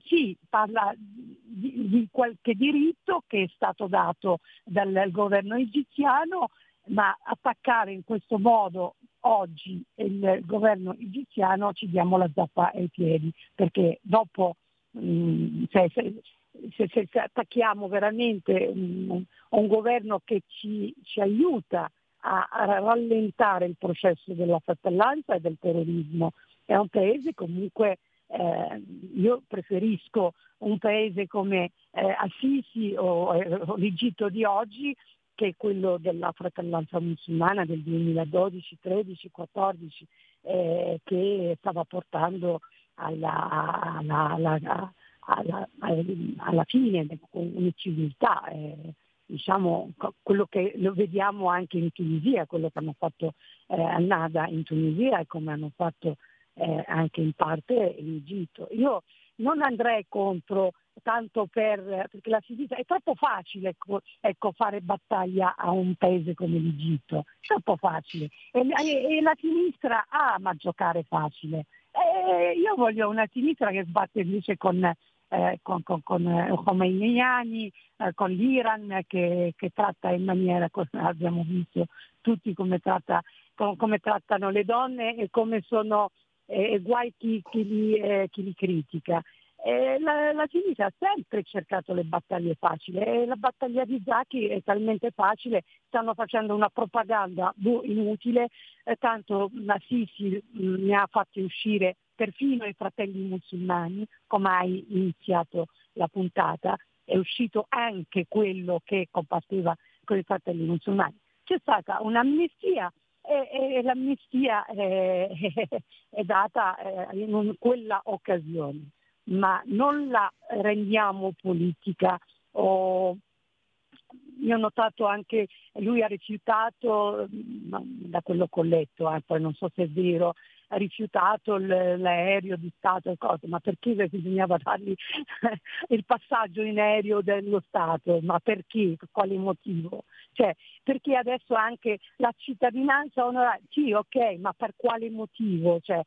sì, parla di qualche diritto che è stato dato dal governo egiziano, ma attaccare in questo modo oggi il governo egiziano, ci diamo la zappa ai piedi, perché dopo se attacchiamo veramente un governo che ci aiuta a rallentare il processo della fratellanza e del terrorismo. È un paese comunque, io preferisco un paese come Assisi o l'Egitto di oggi che quello della Fratellanza Musulmana del 2012, 13, 14 che stava portando alla fine con un'inciviltà, diciamo quello che lo vediamo anche in Tunisia, quello che hanno fatto a Nada in Tunisia e come hanno fatto anche in parte in Egitto. Io non andrei contro tanto perché la sinistra è troppo facile fare battaglia a un paese come l'Egitto, troppo facile, e la sinistra ama giocare facile. Io voglio una sinistra che sbatte invece con Khomeiniani, con l'Iran che tratta in maniera, abbiamo visto tutti come trattano le donne e come sono guai chi li critica. La sinistra ha sempre cercato le battaglie facili e la battaglia di Zaki è talmente facile, stanno facendo una propaganda inutile, tanto la Sisi ne ha fatti uscire perfino i fratelli musulmani, come hai iniziato la puntata, è uscito anche quello che combatteva con i fratelli musulmani. C'è stata un'amnistia e l'amnistia è data in quella occasione, ma non la rendiamo politica. Io ho notato anche, lui ha rifiutato, da quello che ho letto, poi non so se è vero, ha rifiutato l'aereo di Stato e cose, ma perché bisognava dargli il passaggio in aereo dello Stato? Ma perché? Per quale motivo? Cioè, perché adesso anche la cittadinanza onoraria? Sì, ok, ma per quale motivo? Cioè,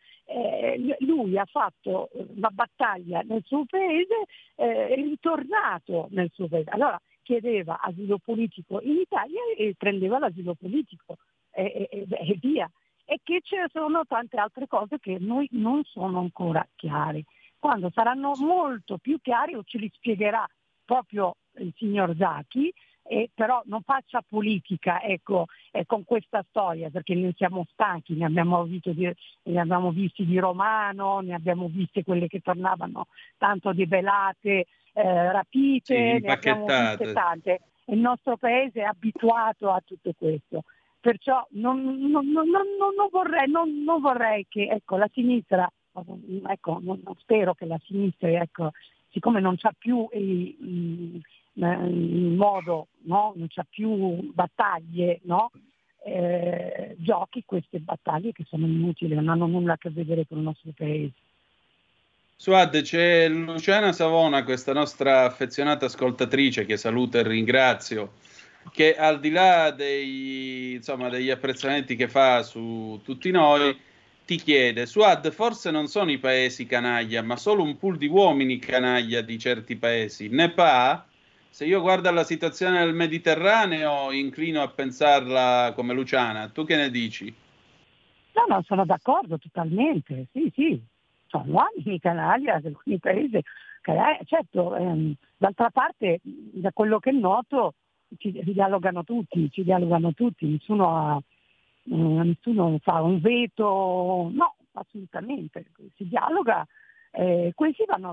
lui ha fatto una battaglia nel suo paese, è ritornato nel suo paese. Allora chiedeva asilo politico in Italia e prendeva l'asilo politico e via. E che ci sono tante altre cose che noi non sono ancora chiare. Quando saranno molto più chiari o ce li spiegherà proprio il signor Zaki, però non faccia politica con questa storia, perché noi siamo stanchi, ne abbiamo visti di Romano, ne abbiamo viste quelle che tornavano tanto debelate, rapite, sì, ne abbiamo viste tante. Il nostro paese è abituato a tutto questo. Perciò non vorrei che la sinistra, spero che la sinistra, siccome non c'ha più il modo, no? Non c'ha più battaglie, no? Giochi queste battaglie che sono inutili, non hanno nulla a che vedere con il nostro paese. Suad, c'è Luciana Savona, questa nostra affezionata ascoltatrice che saluto e ringrazio, che al di là degli apprezzamenti che fa su tutti noi, ti chiede: Suad, forse non sono i paesi canaglia, ma solo un pool di uomini canaglia di certi paesi. Nepa, se io guardo la situazione del Mediterraneo, inclino a pensarla come Luciana. Tu che ne dici? No, sono d'accordo totalmente, sì, sono uomini canaglia di alcuni paesi, certo, d'altra parte, da quello che noto, ci dialogano tutti, nessuno fa un veto, no, assolutamente, si dialoga, questi vanno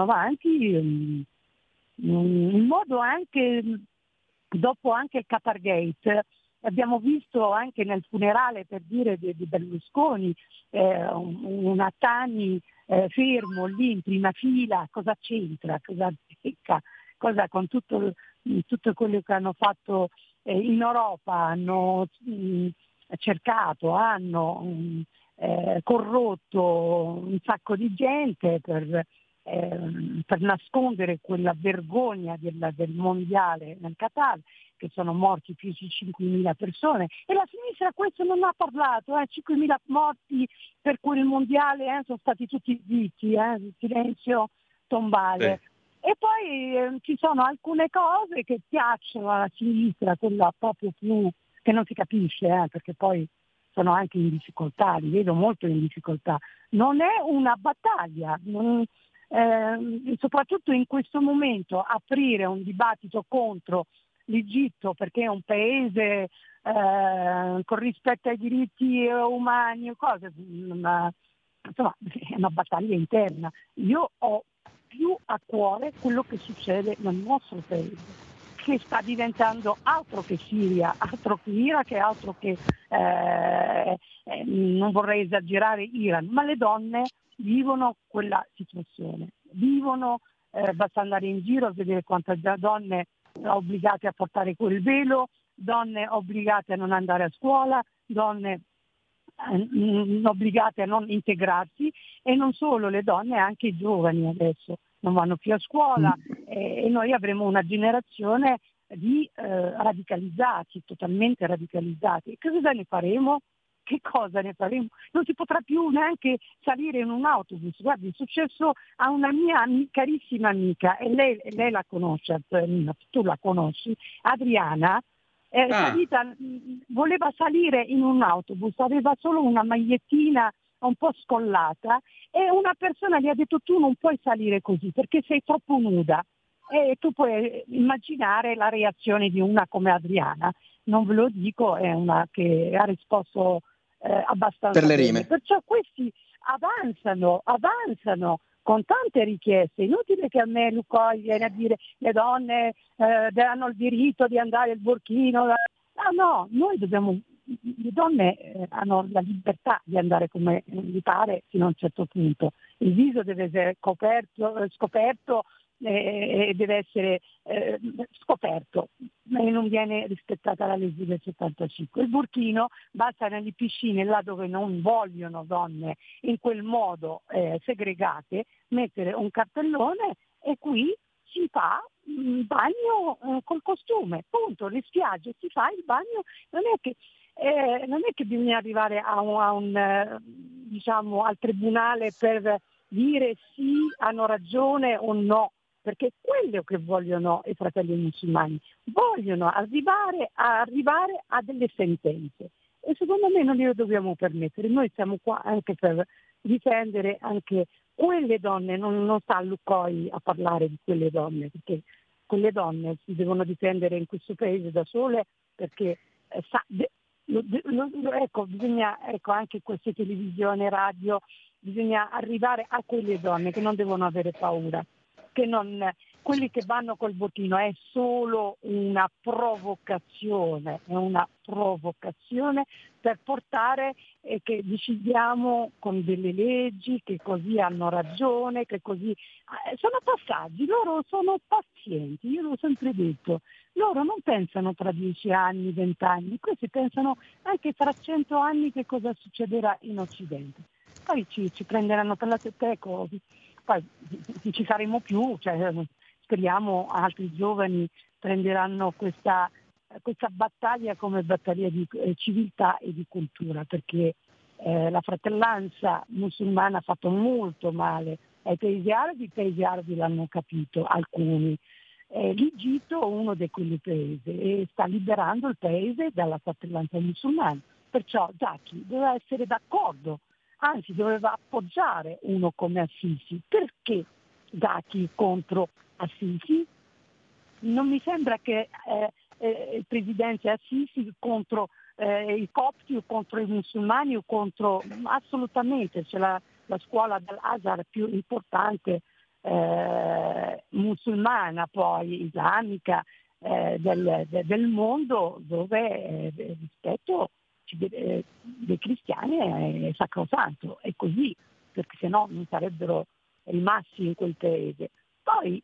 avanti in modo anche, dopo anche il Qatargate, abbiamo visto anche nel funerale, per dire, di Berlusconi, un Attani fermo lì in prima fila, cosa c'entra, cosa becca, cosa con tutto quello che hanno fatto in Europa, hanno cercato, hanno corrotto un sacco di gente per nascondere quella vergogna del mondiale nel Qatar, che sono morti più di 5.000 persone, e la sinistra a questo non ha parlato, 5.000 morti per quel mondiale, sono stati tutti zitti, silenzio tombale. Sì. E poi ci sono alcune cose che piacciono alla sinistra, quella proprio più che non si capisce, perché poi sono anche in difficoltà, li vedo molto in difficoltà. Non è una battaglia, non, soprattutto in questo momento aprire un dibattito contro l'Egitto, perché è un paese con rispetto ai diritti umani, cose, ma, insomma, è una battaglia interna. Io ho più a cuore quello che succede nel nostro paese, che sta diventando altro che Siria, altro che Iraq, altro che non vorrei esagerare Iran, ma le donne vivono quella situazione, vivono, basta andare in giro a vedere quante donne obbligate a portare quel velo, donne obbligate a non andare a scuola, donne obbligate a non integrarsi, e non solo le donne, anche i giovani adesso non vanno più a scuola, e noi avremo una generazione di radicalizzati, totalmente radicalizzati. Che cosa ne faremo? Che cosa ne faremo? Non si potrà più neanche salire in un autobus. Guardi, è successo a una mia carissima amica, e lei la conosce, tu la conosci, Adriana, voleva salire in un autobus, aveva solo una magliettina un po' scollata, e una persona gli ha detto: tu non puoi salire così perché sei troppo nuda. E tu puoi immaginare la reazione di una come Adriana, non ve lo dico, è una che ha risposto abbastanza per le rime. Perciò questi avanzano con tante richieste. Inutile che a me Lucoi viene a dire le donne hanno il diritto di andare al Burkino. No, noi dobbiamo, le donne hanno la libertà di andare come gli pare fino a un certo punto. Il viso deve essere scoperto e deve essere scoperto, ma non viene rispettata la legge del 75. Il Burkino basta nelle piscine, là dove non vogliono donne in quel modo segregate, mettere un cartellone: e qui si fa il bagno col costume, punto. Le spiagge si fa il bagno, non è che bisogna arrivare a un diciamo al tribunale per dire sì, hanno ragione o no, perché quello che vogliono i fratelli musulmani, vogliono arrivare a delle sentenze, e secondo me non glielo dobbiamo permettere. Noi siamo qua anche per difendere anche quelle donne, non sta Lucoi a parlare di quelle donne, perché quelle donne si devono difendere in questo paese da sole, perché bisogna anche queste televisioni, radio, bisogna arrivare a quelle donne che non devono avere paura, che non, quelli che vanno col bottino è solo una provocazione per portare che decidiamo con delle leggi che così hanno ragione, che così sono passaggi. Loro sono pazienti, io l'ho sempre detto, loro non pensano tra 10 anni, 20 anni, questi pensano anche tra 100 anni che cosa succederà in Occidente. Poi ci prenderanno per la teco, poi non ci saremo più, cioè, speriamo altri giovani prenderanno questa battaglia come battaglia di civiltà e di cultura, perché la fratellanza musulmana ha fatto molto male ai paesi arabi, i paesi arabi l'hanno capito, alcuni. L'Egitto è uno di quei paesi e sta liberando il paese dalla fratellanza musulmana, perciò Zaki doveva essere d'accordo, anzi doveva appoggiare uno come Al-Sisi. Perché Zaki contro Al-Sisi? Non mi sembra che il presidente Al-Sisi contro i copti o contro i musulmani o contro, assolutamente, c'è la scuola dell'Azhar più importante musulmana, poi islamica del mondo, dove rispetto dei cristiani è sacrosanto, è così, perché se no non sarebbero rimasti in quel paese. Poi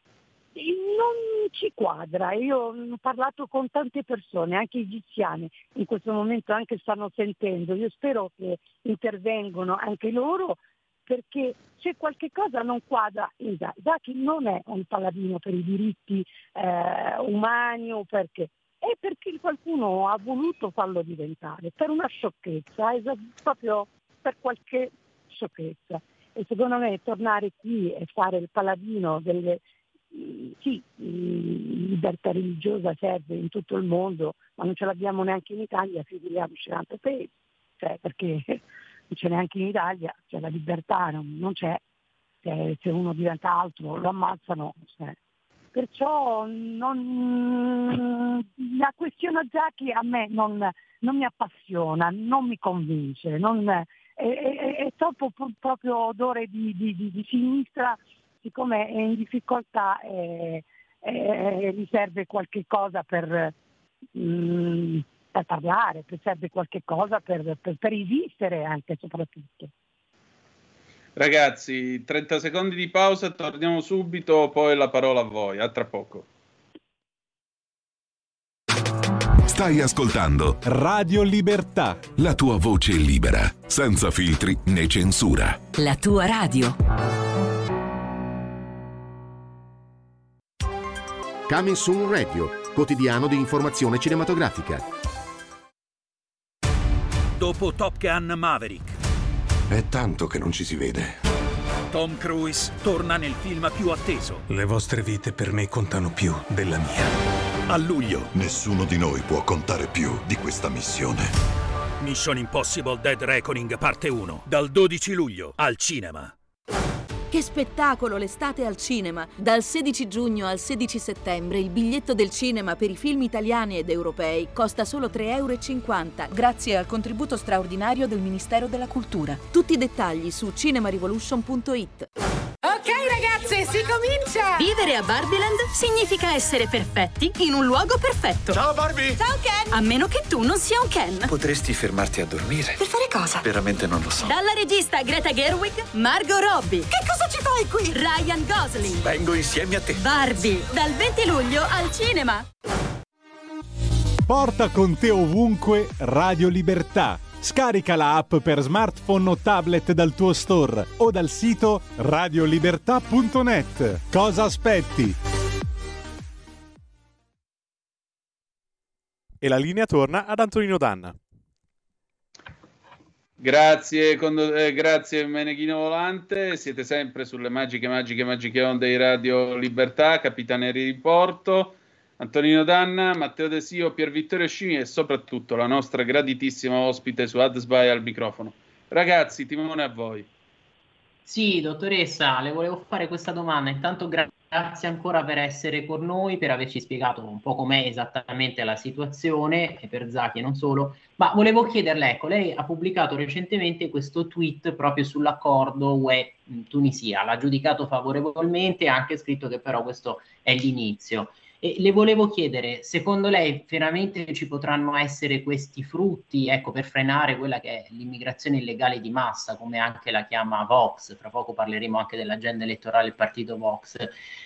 non ci quadra, io ho parlato con tante persone, anche egiziane, in questo momento anche stanno sentendo, io spero che intervengano anche loro, perché se qualche cosa non quadra in Zaki non è un paladino per i diritti umani o perché. È perché qualcuno ha voluto farlo diventare per una sciocchezza, proprio per qualche sciocchezza. E secondo me tornare qui e fare il paladino delle... Sì, libertà religiosa serve in tutto il mondo, ma non ce l'abbiamo neanche in Italia, figuriamoci in altri paesi, perché non c'è neanche in Italia, cioè la libertà non c'è. se uno diventa altro lo ammazzano. Perciò la questione Zaki a me non mi appassiona, non mi convince, è troppo proprio odore di sinistra, siccome è in difficoltà gli serve qualche cosa per parlare, serve qualche cosa per esistere anche, soprattutto. Ragazzi, 30 secondi di pausa, torniamo subito, poi la parola a voi, a tra poco. Stai ascoltando Radio Libertà, la tua voce libera, senza filtri né censura. La tua radio. Coming Soon Radio, quotidiano di informazione cinematografica. Dopo Top Gun Maverick. È tanto che non ci si vede. Tom Cruise torna nel film più atteso. Le vostre vite per me contano più della mia. A luglio. Nessuno di noi può contare più di questa missione. Mission Impossible Dead Reckoning parte 1. Dal 12 luglio al cinema. Che spettacolo l'estate al cinema! Dal 16 giugno al 16 settembre il biglietto del cinema per i film italiani ed europei costa solo €3,50 grazie al contributo straordinario del Ministero della Cultura. Tutti i dettagli su cinemarevolution.it. Ok ragazze, si comincia! Vivere a Barbieland significa essere perfetti in un luogo perfetto. Ciao Barbie! Ciao Ken! A meno che tu non sia un Ken. Potresti fermarti a dormire. Per fare cosa? Veramente non lo so. Dalla regista Greta Gerwig, Margot Robbie. Che cosa ci fai qui? Ryan Gosling. Vengo insieme a te. Barbie, dal 20 luglio al cinema. Porta con te ovunque Radio Libertà. Scarica la app per smartphone o tablet dal tuo store o dal sito radiolibertà.net. Cosa aspetti? E la linea torna ad Antonino D'Anna. Grazie, grazie Meneghino Volante, siete sempre sulle magiche onde di Radio Libertà, Capitaneri di Porto. Antonino D'Anna, Matteo De Sio, Pier Vittorio Scimìa e soprattutto la nostra graditissima ospite Suad Sbai al microfono. Ragazzi, timone a voi. Sì, dottoressa, le volevo fare questa domanda. Intanto grazie ancora per essere con noi, per averci spiegato un po' com'è esattamente la situazione, e per Zaki e non solo. Ma volevo chiederle, ecco, lei ha pubblicato recentemente questo tweet proprio sull'accordo UE-Tunisia, l'ha giudicato favorevolmente, ha anche scritto che però questo è l'inizio. E le volevo chiedere, secondo lei veramente ci potranno essere questi frutti, ecco, per frenare quella che è l'immigrazione illegale di massa, come anche la chiama Vox? Fra poco parleremo anche dell'agenda elettorale del partito Vox.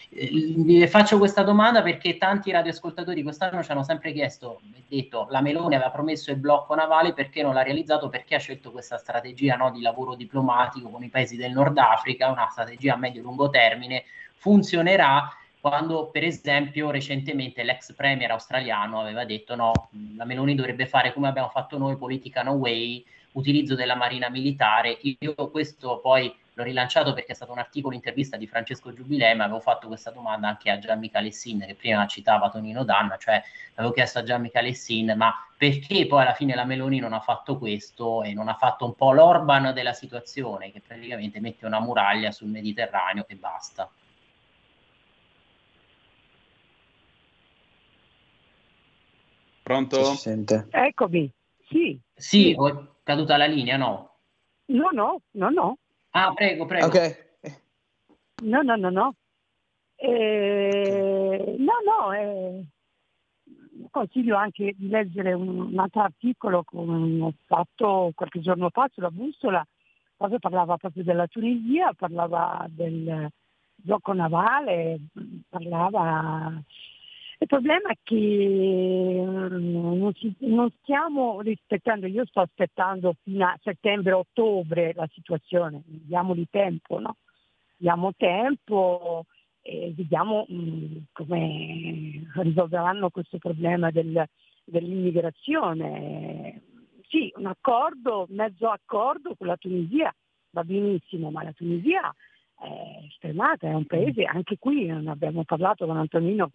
Le faccio questa domanda perché tanti radioascoltatori quest'anno ci hanno sempre chiesto, detto, la Meloni aveva promesso il blocco navale, perché non l'ha realizzato, perché ha scelto questa strategia, no, di lavoro diplomatico con i paesi del Nord Africa, una strategia a medio-lungo termine, funzionerà? Quando per esempio recentemente l'ex premier australiano aveva detto no, la Meloni dovrebbe fare come abbiamo fatto noi, politica no way, utilizzo della marina militare. Io questo poi l'ho rilanciato perché è stato un articolo, intervista di Francesco Giubilei, ma avevo fatto questa domanda anche a Gian Micalessin, che prima citava Tonino D'Anna, cioè avevo chiesto a Gian Micalessin ma perché poi alla fine la Meloni non ha fatto questo e non ha fatto un po' l'Orban della situazione, che praticamente mette una muraglia sul Mediterraneo e basta. Pronto? Si sente. Eccomi, sì. È caduta la linea, no? No. Ah, prego. Ok. No. Consiglio anche di leggere un altro articolo che ho fatto qualche giorno fa sulla Bussola, cosa parlava proprio della Tunisia, parlava del gioco navale, parlava... Il problema è che non stiamo rispettando, io sto aspettando fino a settembre-ottobre la situazione, diamogli tempo, no? Diamo tempo e vediamo come risolveranno questo problema dell'immigrazione. Sì, un accordo, mezzo accordo con la Tunisia va benissimo, ma la Tunisia è fermata, è un paese, anche qui non abbiamo parlato con Antonino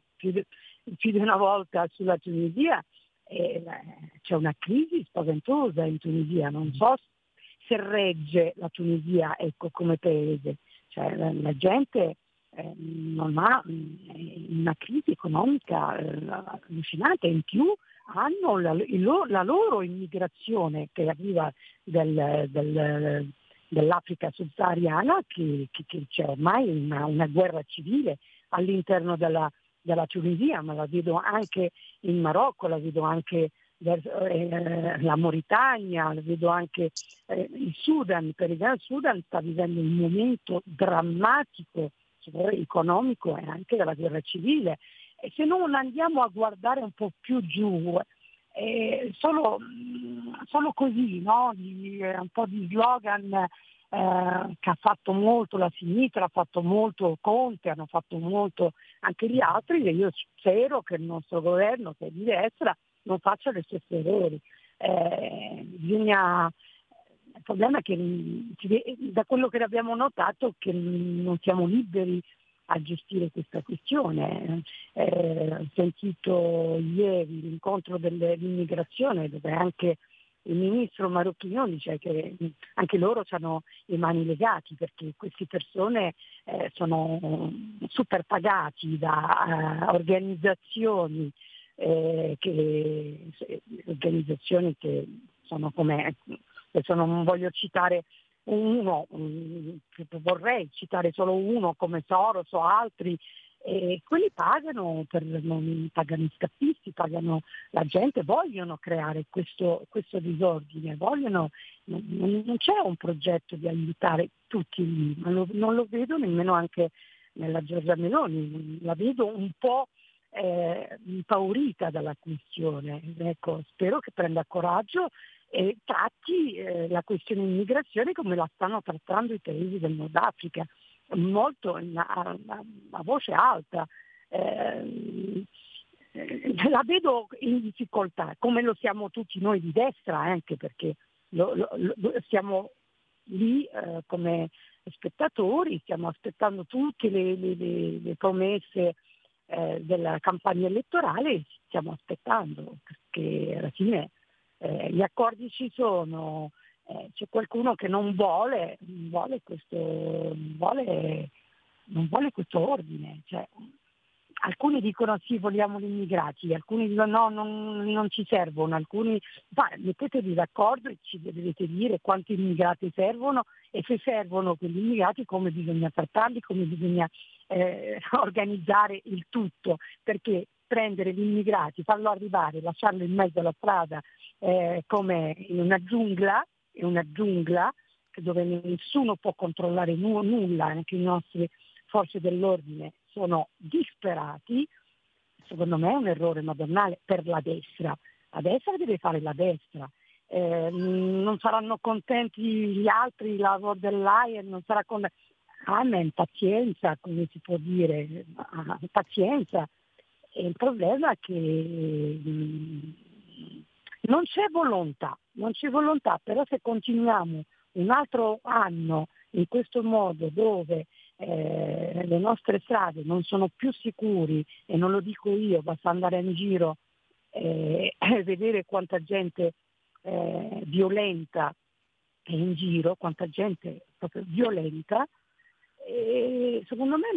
più di una volta sulla Tunisia, c'è una crisi spaventosa in Tunisia, non so se regge la Tunisia, ecco, come paese, Cioè, la gente non ha una crisi economica allucinante, in più hanno la loro immigrazione che arriva dell'Africa subsahariana, che c'è ormai una guerra civile all'interno della Tunisia, ma la vedo anche in Marocco, la vedo anche la Mauritania, la vedo anche il Sudan. Per il Sudan sta vivendo un momento drammatico, cioè, economico e anche della guerra civile. E se non andiamo a guardare un po' più giù, solo così, no? Un po' di slogan che ha fatto molto la sinistra, ha fatto molto Conte, hanno fatto molto anche gli altri, e io spero che il nostro governo, che è di destra, non faccia gli stessi errori. Il problema è che, da quello che abbiamo notato, che non siamo liberi a gestire questa questione. Ho sentito ieri l'incontro dell'immigrazione, dove anche il ministro Marocchino dice che anche loro hanno i mani legati, perché queste persone sono super pagati da organizzazioni che sono come, adesso non voglio citare uno, vorrei citare solo uno come Soros o altri, e quelli pagano i scappisti, pagano la gente, vogliono creare questo disordine, non c'è un progetto di aiutare tutti, non lo vedo nemmeno anche nella Giorgia Meloni, la vedo un po' impaurita dalla questione. Ecco, spero che prenda coraggio e tratti la questione immigrazione come la stanno trattando i paesi del Nord Africa, molto a voce alta. La vedo in difficoltà, come lo siamo tutti noi di destra, anche perché siamo lì come spettatori, stiamo aspettando tutte le promesse della campagna elettorale, stiamo aspettando, perché alla fine gli accordi ci sono, c'è qualcuno che non vuole questo ordine. Cioè, alcuni dicono sì, vogliamo gli immigrati, alcuni dicono no, non ci servono, alcuni mettetevi d'accordo e ci dovete dire quanti immigrati servono e se servono quegli immigrati come bisogna trattarli, come bisogna organizzare il tutto, perché prendere gli immigrati, farlo arrivare, lasciarlo in mezzo alla strada come in una giungla dove nessuno può controllare nulla, anche le nostre forze dell'ordine sono disperati, secondo me è un errore madornale per la destra. La destra deve fare la destra, non saranno contenti gli altri, la von der Leyen non sarà contenta. Amen, pazienza, come si può dire, pazienza. E il problema è che non c'è volontà, però se continuiamo un altro anno in questo modo, dove le nostre strade non sono più sicuri, e non lo dico io, basta andare in giro e vedere quanta gente violenta è in giro, quanta gente proprio violenta. E secondo me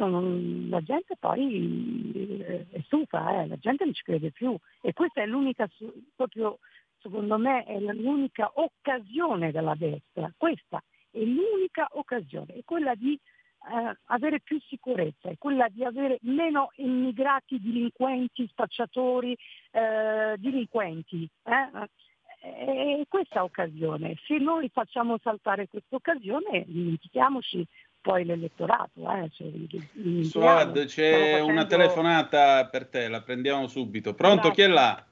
la gente poi è stufa, la gente non ci crede più, e questa è l'unica, proprio secondo me è l'unica occasione della destra, questa è l'unica occasione, è quella di avere più sicurezza, è quella di avere meno immigrati delinquenti, spacciatori, è questa occasione. Se noi facciamo saltare questa occasione, dimentichiamoci poi l'elettorato. Suad, c'è una telefonata per te, la prendiamo subito. Pronto, grazie. Chi è là?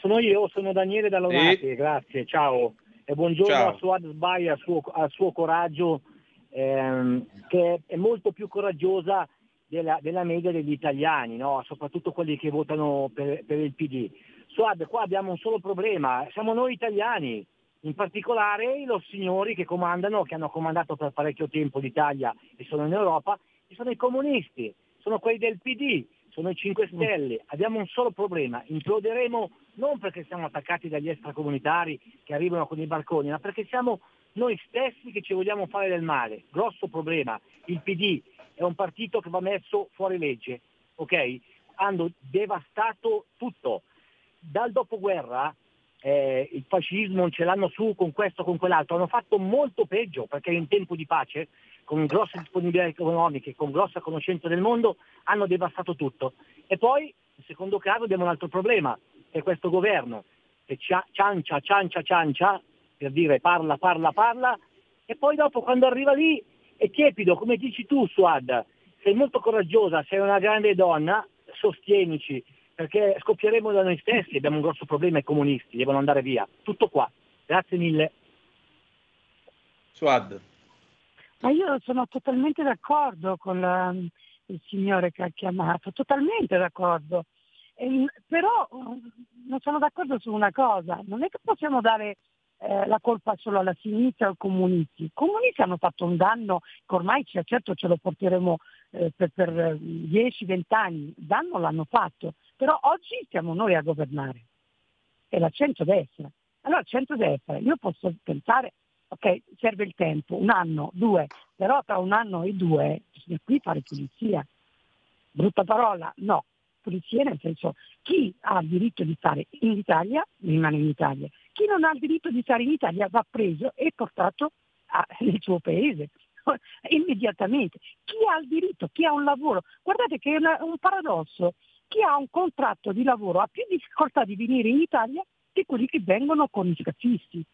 Sono io, sono Daniele Dallonati, grazie, ciao. E buongiorno, ciao. A Suad Sbai, al suo coraggio, che è molto più coraggiosa della media degli italiani, no? Soprattutto quelli che votano per il PD. Suad, qua abbiamo un solo problema, siamo noi italiani. In particolare i loro signori che comandano, che hanno comandato per parecchio tempo l'Italia e sono in Europa, sono i comunisti, sono quelli del PD, sono i 5 Stelle. Abbiamo un solo problema, imploderemo non perché siamo attaccati dagli extracomunitari che arrivano con i barconi, ma perché siamo noi stessi che ci vogliamo fare del male. Grosso problema. Il PD è un partito che va messo fuori legge, ok? Hanno devastato tutto. Dal dopoguerra il fascismo ce l'hanno su con questo, con quell'altro, hanno fatto molto peggio, perché in tempo di pace, con grosse disponibilità economiche, con grossa conoscenza del mondo, hanno devastato tutto. E poi, in secondo caso, abbiamo un altro problema, che è questo governo che ciancia, per dire parla, e poi dopo quando arriva lì è tiepido, come dici tu Suad, sei molto coraggiosa, sei una grande donna, sostienici, perché scoppieremo da noi stessi, abbiamo un grosso problema, i comunisti devono andare via. Tutto qua, grazie mille. Suad. Ma io sono totalmente d'accordo con il signore che ha chiamato, totalmente d'accordo, però non sono d'accordo su una cosa, non è che possiamo dare la colpa solo alla sinistra o ai comunisti. I comunisti hanno fatto un danno che ormai certo ce lo porteremo per 10-20 anni, danno l'hanno fatto, però oggi siamo noi a governare, è la centrodestra. Allora centrodestra, io posso pensare, ok, serve il tempo, 1 anno, 2, però tra 1 anno e 2 bisogna qui fare pulizia. Brutta parola, no, pulizia nel senso, chi ha il diritto di stare in Italia rimane in Italia, chi non ha il diritto di stare in Italia va preso e portato nel suo paese immediatamente. Chi ha il diritto, chi ha un lavoro, guardate che è un paradosso, chi ha un contratto di lavoro ha più difficoltà di venire in Italia che quelli che vengono con i scaffisti,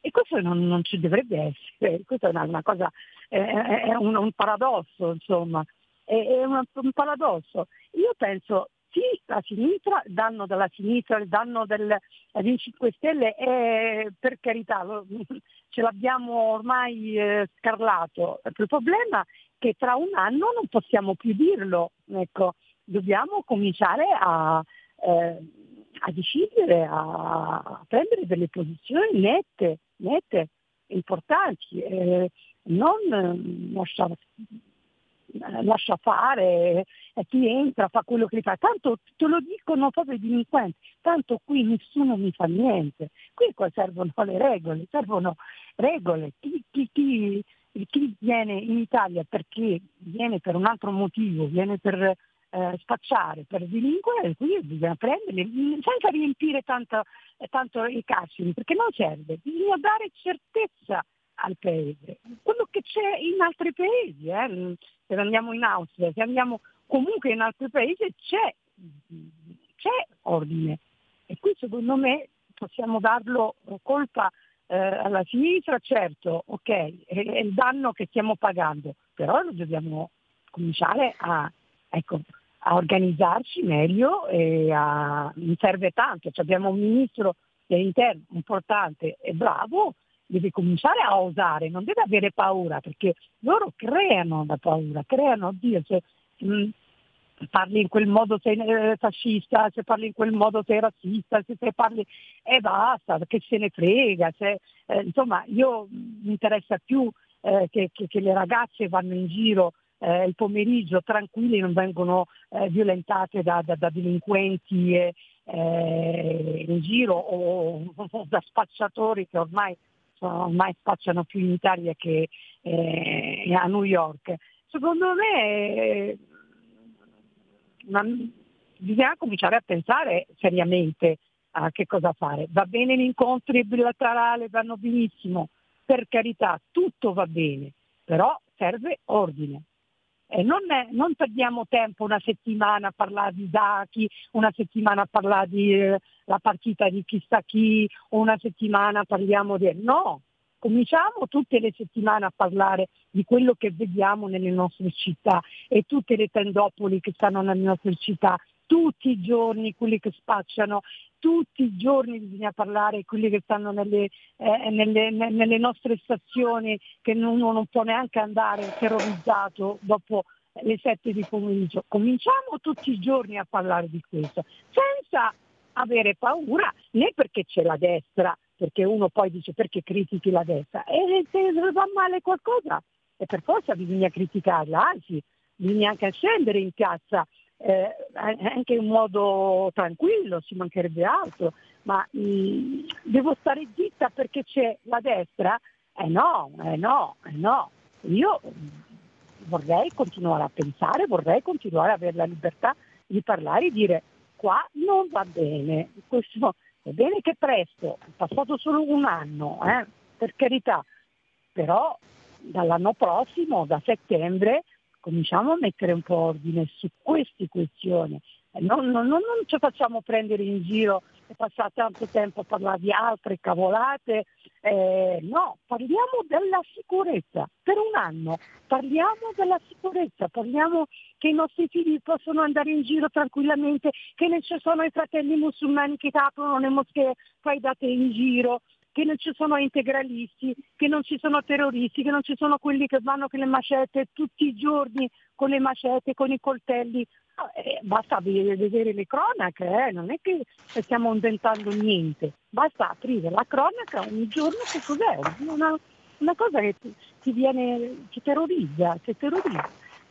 e questo non ci dovrebbe essere, questa è una cosa, è un paradosso, insomma, è un paradosso. Io penso sì, la sinistra, il danno della sinistra, il danno dei 5 Stelle è, per carità, ce l'abbiamo ormai scarlato. Il problema è che tra 1 anno non possiamo più dirlo, ecco, dobbiamo cominciare a decidere, a prendere delle posizioni nette, importanti, non lascia fare chi entra, fa quello che fa, tanto te lo dicono proprio i delinquenti, tanto qui nessuno mi fa niente, qui servono le regole, chi viene in Italia perché viene per un altro motivo, viene per spacciare, per delinquere, quindi bisogna prendere senza riempire tanto i cascini, perché non serve, bisogna dare certezza al paese, quello che c'è in altri paesi, se andiamo in Austria, se andiamo comunque in altri paesi c'è ordine, e qui secondo me possiamo darlo colpa alla sinistra, certo, ok, è il danno che stiamo pagando, però dobbiamo cominciare a organizzarci meglio, e non serve tanto, abbiamo un ministro dell'interno importante e bravo, deve cominciare a osare, non deve avere paura, perché loro creano la paura, oddio, se parli in quel modo sei fascista, se parli in quel modo sei razzista, se parli basta, che se ne frega, insomma, io mi interessa più che le ragazze vanno in giro il pomeriggio tranquilli, non vengono violentate da delinquenti in giro o da spacciatori che ormai spacciano più in Italia che a New York. Secondo me bisogna cominciare a pensare seriamente a che cosa fare. Va bene gli incontri bilaterali, vanno benissimo, per carità, tutto va bene, però serve ordine. E non perdiamo tempo 1 settimana a parlare di Zaki, 1 settimana a parlare di la partita di chissà chi, 1 settimana parliamo di... No, cominciamo tutte le settimane a parlare di quello che vediamo nelle nostre città e tutte le tendopoli che stanno nelle nostre città, tutti i giorni quelli che spacciano, tutti i giorni bisogna parlare di quelli che stanno nelle nostre stazioni, che uno non può neanche andare terrorizzato dopo le 7 di pomeriggio. Cominciamo tutti i giorni a parlare di questo, senza avere paura, né perché c'è la destra, perché uno poi dice perché critichi la destra, e se va male qualcosa e per forza bisogna criticarla, anzi bisogna anche scendere in piazza, anche in modo tranquillo, ci mancherebbe altro, ma devo stare zitta perché c'è la destra, No. Io vorrei continuare a pensare, vorrei continuare a avere la libertà di parlare e dire qua non va bene, questo è bene che presto, è passato solo un anno, per carità, però dall'anno prossimo, da settembre, cominciamo a mettere un po' ordine su queste questioni. Non ci facciamo prendere in giro, è passato tanto tempo a parlare di altre cavolate, no, parliamo della sicurezza, per un anno parliamo della sicurezza, parliamo che i nostri figli possono andare in giro tranquillamente, che non ci sono i fratelli musulmani che aprono le moschee, poi date in giro, che non ci sono integralisti, che non ci sono terroristi, che non ci sono quelli che vanno con le macete tutti i giorni, con le macete, con i coltelli. Basta vedere le cronache, non è che stiamo inventando niente, basta aprire la cronaca ogni giorno, che cos'è? Una cosa che ti viene, ci terrorizza,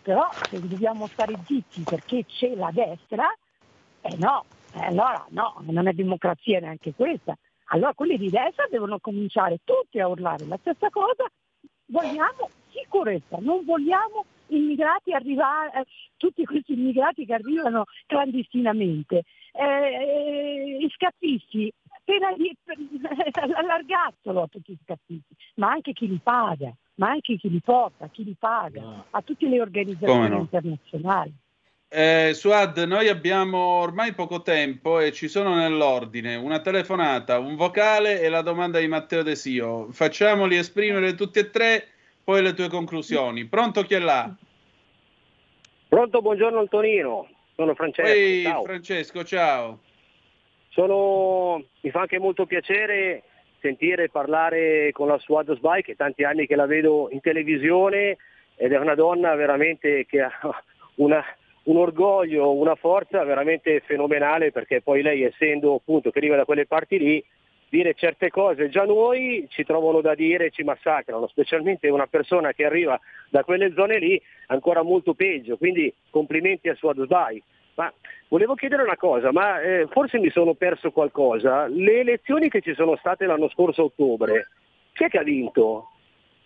però se dobbiamo stare zitti perché c'è la destra, allora no, non è democrazia neanche questa, allora quelli di destra devono cominciare tutti a urlare la stessa cosa, vogliamo sicurezza, non vogliamo immigrati arrivare, tutti questi immigrati che arrivano clandestinamente, scappisti, allargassero a tutti gli scappisti, ma anche chi li paga, ma anche chi li porta, chi li paga, no, a tutte le organizzazioni internazionali. Suad, noi abbiamo ormai poco tempo e ci sono nell'ordine una telefonata, un vocale e la domanda di Matteo De Sio. Facciamoli esprimere tutti e tre, poi le tue conclusioni. Pronto, chi è là? Pronto, buongiorno Antonino, sono Francesco. Ehi, ciao. Francesco, ciao. Mi fa anche molto piacere sentire parlare con la Suad Sbai, che tanti anni che la vedo in televisione, ed è una donna veramente che ha un orgoglio, una forza veramente fenomenale, perché poi lei, essendo appunto che arriva da quelle parti lì, dire certe cose già noi ci trovano da dire, ci massacrano, specialmente una persona che arriva da quelle zone lì, ancora molto peggio, quindi complimenti a Suad Sbai. Ma volevo chiedere una cosa, ma forse mi sono perso qualcosa, le elezioni che ci sono state l'anno scorso a ottobre, chi è che ha vinto?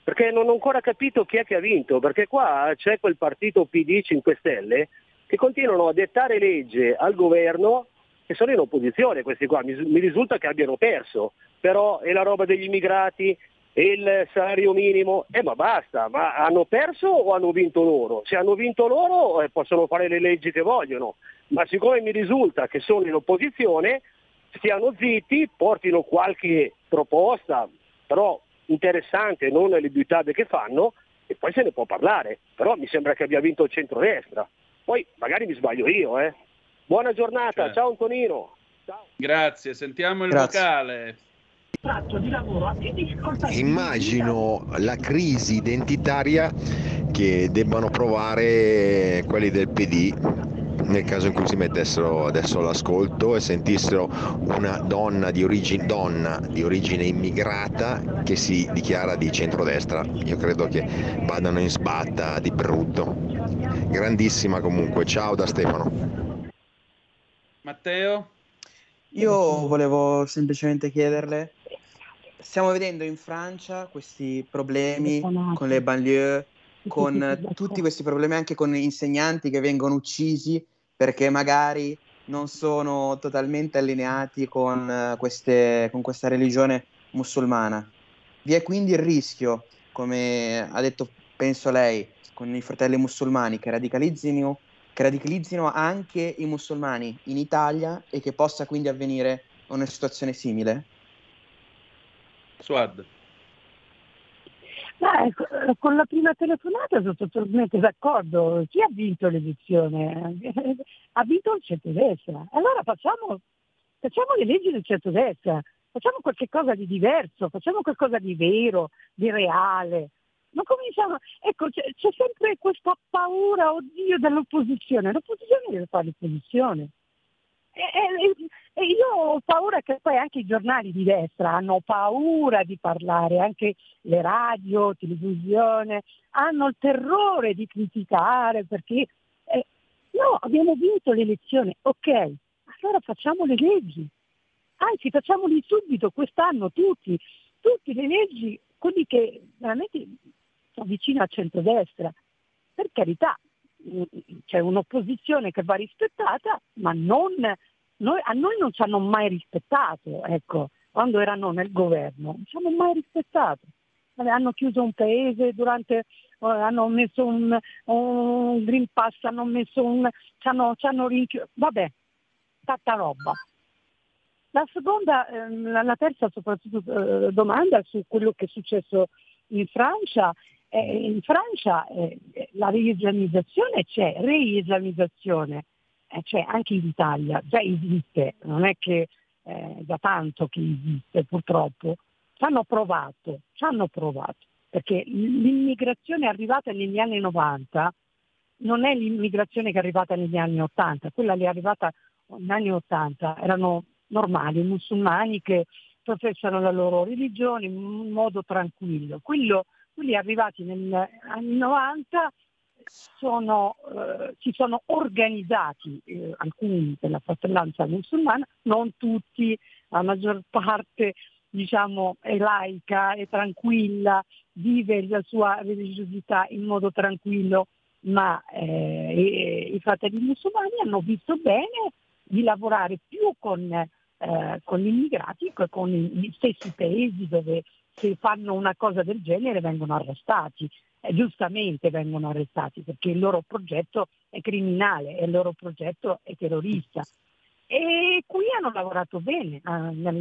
Perché non ho ancora capito chi è che ha vinto, perché qua c'è quel partito PD 5 Stelle che continuano a dettare legge al governo, che sono in opposizione questi qua, mi risulta che abbiano perso, però è la roba degli immigrati, è il salario minimo, ma basta, ma hanno perso o hanno vinto loro? Se hanno vinto loro possono fare le leggi che vogliono, ma siccome mi risulta che sono in opposizione, stiano zitti, portino qualche proposta, però interessante, non le buttate che fanno, e poi se ne può parlare, però mi sembra che abbia vinto il centrodestra, poi magari mi sbaglio io, Buona giornata, ciao Antonino. Ciao. Grazie, sentiamo il vocale. Immagino la crisi identitaria che debbano provare quelli del PD nel caso in cui si mettessero adesso all'ascolto e sentissero una donna di origine immigrata che si dichiara di centrodestra. Io credo che vadano in sbatta di brutto. Grandissima comunque, ciao da Stefano. Matteo? Io volevo semplicemente chiederle, stiamo vedendo in Francia questi problemi con le banlieue, con tutti questi problemi anche con insegnanti che vengono uccisi perché magari non sono totalmente allineati con questa religione musulmana. Vi è quindi il rischio, come ha detto penso lei, con i fratelli musulmani che radicalizzino anche i musulmani in Italia e che possa quindi avvenire una situazione simile? Suad. Con la prima telefonata sono totalmente d'accordo. Chi ha vinto l'elezione? Ha vinto il centrodestra. Allora facciamo le leggi del centrodestra, facciamo qualche cosa di diverso, facciamo qualcosa di vero, di reale. Non cominciamo, ecco, c'è sempre questa paura, oddio, dell'opposizione. L'opposizione deve fare l'opposizione. E io ho paura che poi anche i giornali di destra hanno paura di parlare, anche le radio, televisione, hanno il terrore di criticare perché no, abbiamo vinto l'elezione, ok, allora facciamo le leggi, anzi facciamoli subito quest'anno tutte le leggi quindi che veramente sono vicino al centrodestra. Per carità, c'è un'opposizione che va rispettata, ma a noi non ci hanno mai rispettato, ecco, quando erano nel governo, non ci hanno mai rispettato. Hanno chiuso un paese hanno messo un Green Pass, hanno messo ci hanno rinchiuso, vabbè, tanta roba. La seconda, la terza soprattutto domanda su quello che è successo in Francia. In Francia la reislamizzazione c'è, c'è anche in Italia, già esiste, non è che da tanto che esiste purtroppo. Ci hanno provato, perché l'immigrazione arrivata negli anni 90 non è l'immigrazione che è arrivata negli anni 80, quella che è arrivata negli anni 80 erano normali, musulmani che professano la loro religione in un modo tranquillo. Quelli arrivati negli anni 90 si sono organizzati, alcuni della Fratellanza Musulmana, non tutti, la maggior parte diciamo è laica, è tranquilla, vive la sua religiosità in modo tranquillo, ma i fratelli musulmani hanno visto bene di lavorare più con gli immigrati, con gli stessi paesi dove se fanno una cosa del genere vengono arrestati, giustamente vengono arrestati perché il loro progetto è criminale, il loro progetto è terrorista. E qui hanno lavorato bene,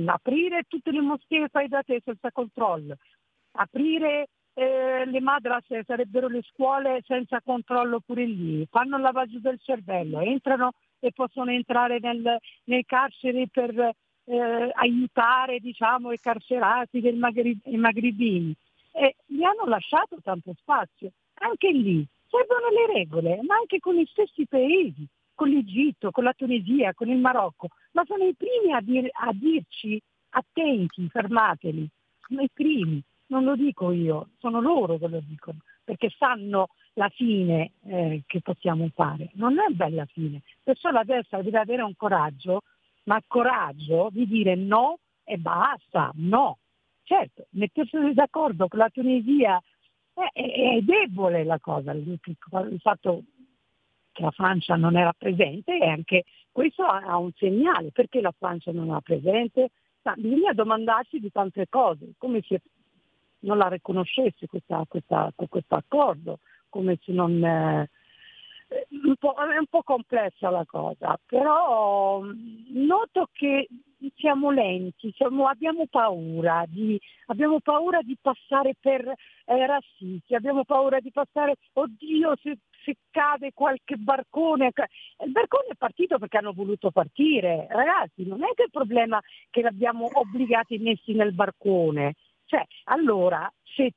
aprire tutte le moschee fai da te senza controllo, aprire le madrase, sarebbero le scuole senza controllo pure lì, fanno il lavaggio del cervello, entrano e possono entrare nel carcere per aiutare diciamo i carcerati del i magribini. E gli hanno lasciato tanto spazio, anche lì servono le regole, ma anche con gli stessi paesi, con l'Egitto, con la Tunisia, con il Marocco, ma sono i primi a dirci attenti, fermateli, sono i primi, non lo dico io, sono loro che lo dicono, perché sanno la fine che possiamo fare, non è bella fine, perciò la destra deve avere un coraggio, ma coraggio di dire no e basta, no, certo, mettersi d'accordo con la Tunisia è debole la cosa, il fatto che la Francia non era presente e anche questo ha un segnale, perché la Francia non era presente, bisogna domandarsi di tante cose, come se non la riconoscesse questo accordo, come se non è un po' complessa la cosa, però noto che siamo lenti, abbiamo paura di passare per razzisti, abbiamo paura di passare, oddio se cade qualche barcone. Il barcone è partito perché hanno voluto partire, ragazzi, non è che il problema che l'abbiamo obbligati messi nel barcone, cioè allora se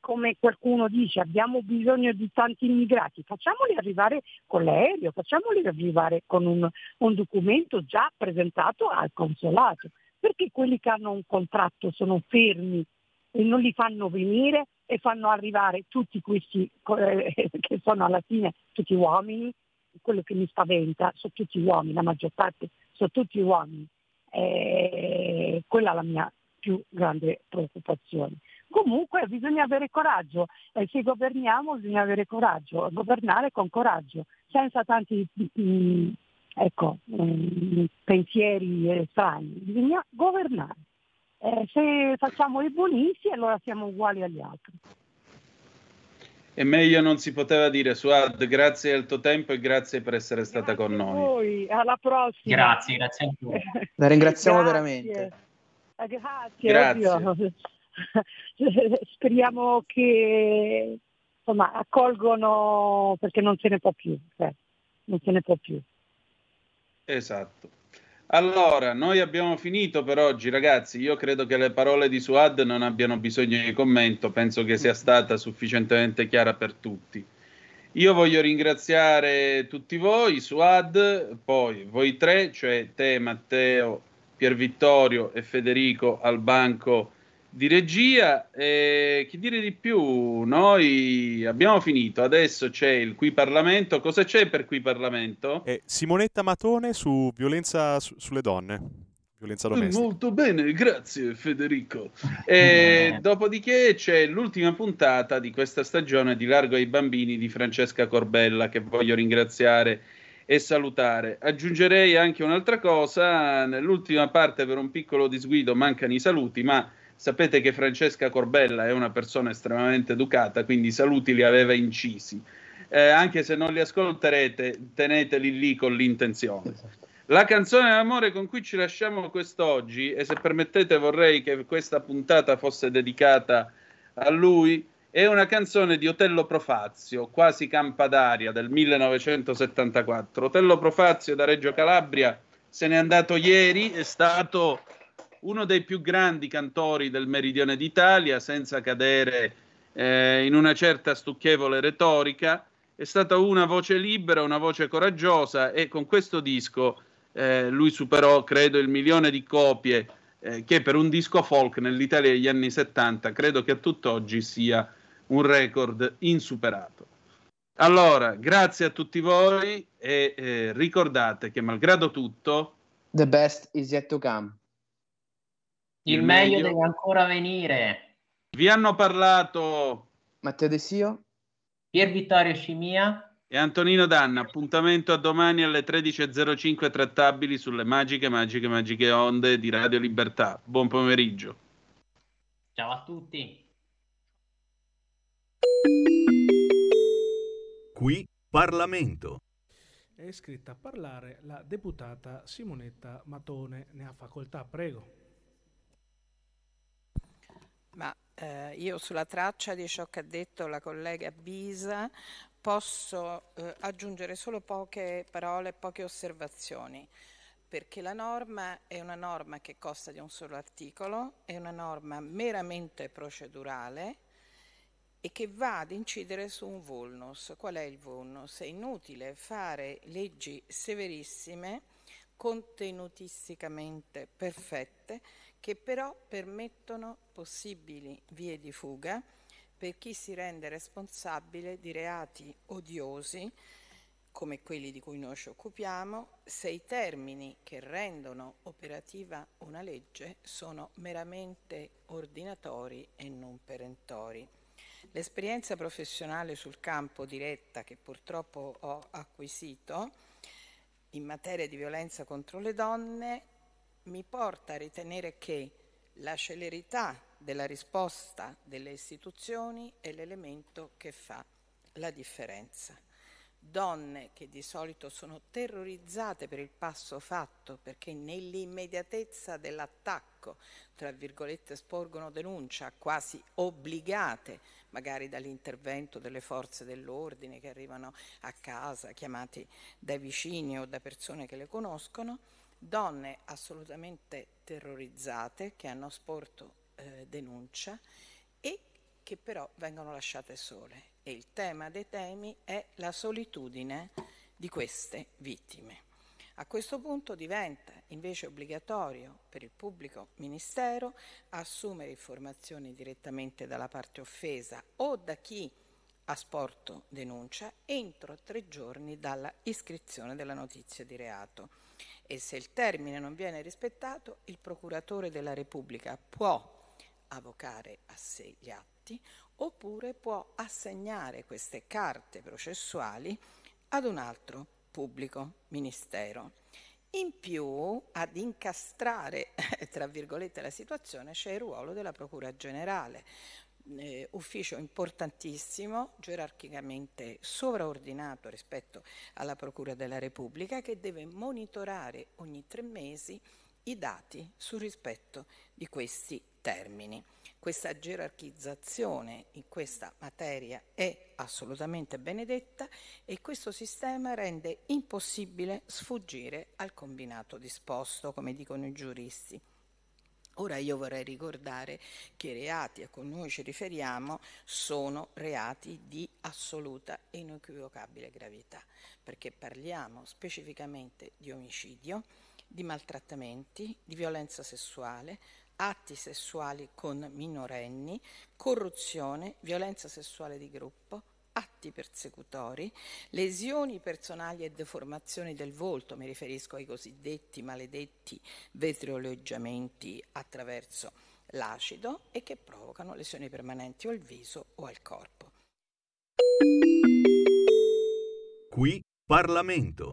come qualcuno dice abbiamo bisogno di tanti immigrati, facciamoli arrivare con l'aereo, facciamoli arrivare con un documento già presentato al consolato, perché quelli che hanno un contratto sono fermi e non li fanno venire e fanno arrivare tutti questi che sono alla fine tutti uomini, quello che mi spaventa, sono tutti uomini, la maggior parte sono tutti uomini, quella è la mia più grande preoccupazione. Comunque bisogna avere coraggio, se governiamo bisogna avere coraggio, governare con coraggio, senza tanti pensieri strani, bisogna governare. Se facciamo i buonisti allora siamo uguali agli altri. E meglio non si poteva dire. Suad, grazie del tuo tempo e grazie per essere stata con noi. Grazie a voi, alla prossima. Grazie a voi. La ringraziamo veramente. Grazie. Oddio. Speriamo che insomma accolgono, perché non se ne può più, Esatto. Allora, noi abbiamo finito per oggi, ragazzi. Io credo che le parole di Suad non abbiano bisogno di commento, penso che sia stata sufficientemente chiara per tutti. Io voglio ringraziare tutti voi, Suad, poi voi tre, cioè te, Matteo, Pier Vittorio e Federico al banco di regia. E chi dire di più, noi abbiamo finito, adesso c'è il Qui Parlamento. Cosa c'è per Qui Parlamento? Simonetta Matone su violenza sulle donne. violenza domestica. Molto bene, grazie Federico. Dopodiché c'è l'ultima puntata di questa stagione di Largo ai Bambini di Francesca Corbella, che voglio ringraziare e salutare. Aggiungerei anche un'altra cosa, nell'ultima parte per un piccolo disguido mancano i saluti, ma sapete che Francesca Corbella è una persona estremamente educata, quindi i saluti li aveva incisi. Anche se non li ascolterete, teneteli lì con l'intenzione. La canzone d'amore con cui ci lasciamo quest'oggi, e se permettete vorrei che questa puntata fosse dedicata a lui, è una canzone di Otello Profazio, Quasi Campadaria, del 1974. Otello Profazio da Reggio Calabria se n'è andato ieri, è stato uno dei più grandi cantori del meridione d'Italia, senza cadere in una certa stucchevole retorica. È stata una voce libera, una voce coraggiosa, e con questo disco lui superò, credo, 1 milione di copie, che per un disco folk nell'Italia degli anni 70 credo che a tutt'oggi sia un record insuperato. Allora, grazie a tutti voi e ricordate che malgrado tutto the best is yet to come. Il meglio deve ancora venire. Vi hanno parlato Matteo De Sio, Pier Vittorio Scimìa e Antonino D'Anna. Appuntamento a domani alle 13.05 trattabili sulle magiche onde di Radio Libertà. Buon pomeriggio. Ciao a tutti. Qui Parlamento. È iscritta a parlare la deputata Simonetta Matone. Ne ha facoltà, prego. Ma io, sulla traccia di ciò che ha detto la collega Bisa, posso aggiungere solo poche parole, poche osservazioni, perché la norma è una norma che consta di un solo articolo, è una norma meramente procedurale e che va ad incidere su un vulnus. Qual è il vulnus? È inutile fare leggi severissime, contenutisticamente perfette, che però permettono possibili vie di fuga per chi si rende responsabile di reati odiosi come quelli di cui noi ci occupiamo, se i termini che rendono operativa una legge sono meramente ordinatori e non perentori. L'esperienza professionale sul campo diretta che purtroppo ho acquisito in materia di violenza contro le donne mi porta a ritenere che la celerità della risposta delle istituzioni è l'elemento che fa la differenza. Donne che di solito sono terrorizzate per il passo fatto, perché nell'immediatezza dell'attacco, tra virgolette, sporgono denuncia, quasi obbligate magari dall'intervento delle forze dell'ordine che arrivano a casa chiamati dai vicini o da persone che le conoscono. Donne assolutamente terrorizzate che hanno sporto denuncia e che però vengono lasciate sole. E il tema dei temi è la solitudine di queste vittime. A questo punto diventa invece obbligatorio per il pubblico ministero assumere informazioni direttamente dalla parte offesa o da chi ha sporto denuncia entro 3 giorni dalla iscrizione della notizia di reato. E se il termine non viene rispettato, il procuratore della Repubblica può avocare a sé gli atti oppure può assegnare queste carte processuali ad un altro pubblico ministero. In più, ad incastrare, tra virgolette, la situazione c'è il ruolo della Procura Generale, ufficio importantissimo, gerarchicamente sovraordinato rispetto alla Procura della Repubblica, che deve monitorare ogni 3 mesi i dati sul rispetto di questi termini. Questa gerarchizzazione in questa materia è assolutamente benedetta e questo sistema rende impossibile sfuggire al combinato disposto, come dicono i giuristi. Ora io vorrei ricordare che i reati a cui noi ci riferiamo sono reati di assoluta e inequivocabile gravità, perché parliamo specificamente di omicidio, di maltrattamenti, di violenza sessuale, atti sessuali con minorenni, corruzione, violenza sessuale di gruppo, atti persecutori, lesioni personali e deformazioni del volto, mi riferisco ai cosiddetti maledetti vetrioleggiamenti attraverso l'acido, e che provocano lesioni permanenti o al viso o al corpo. Qui Parlamento.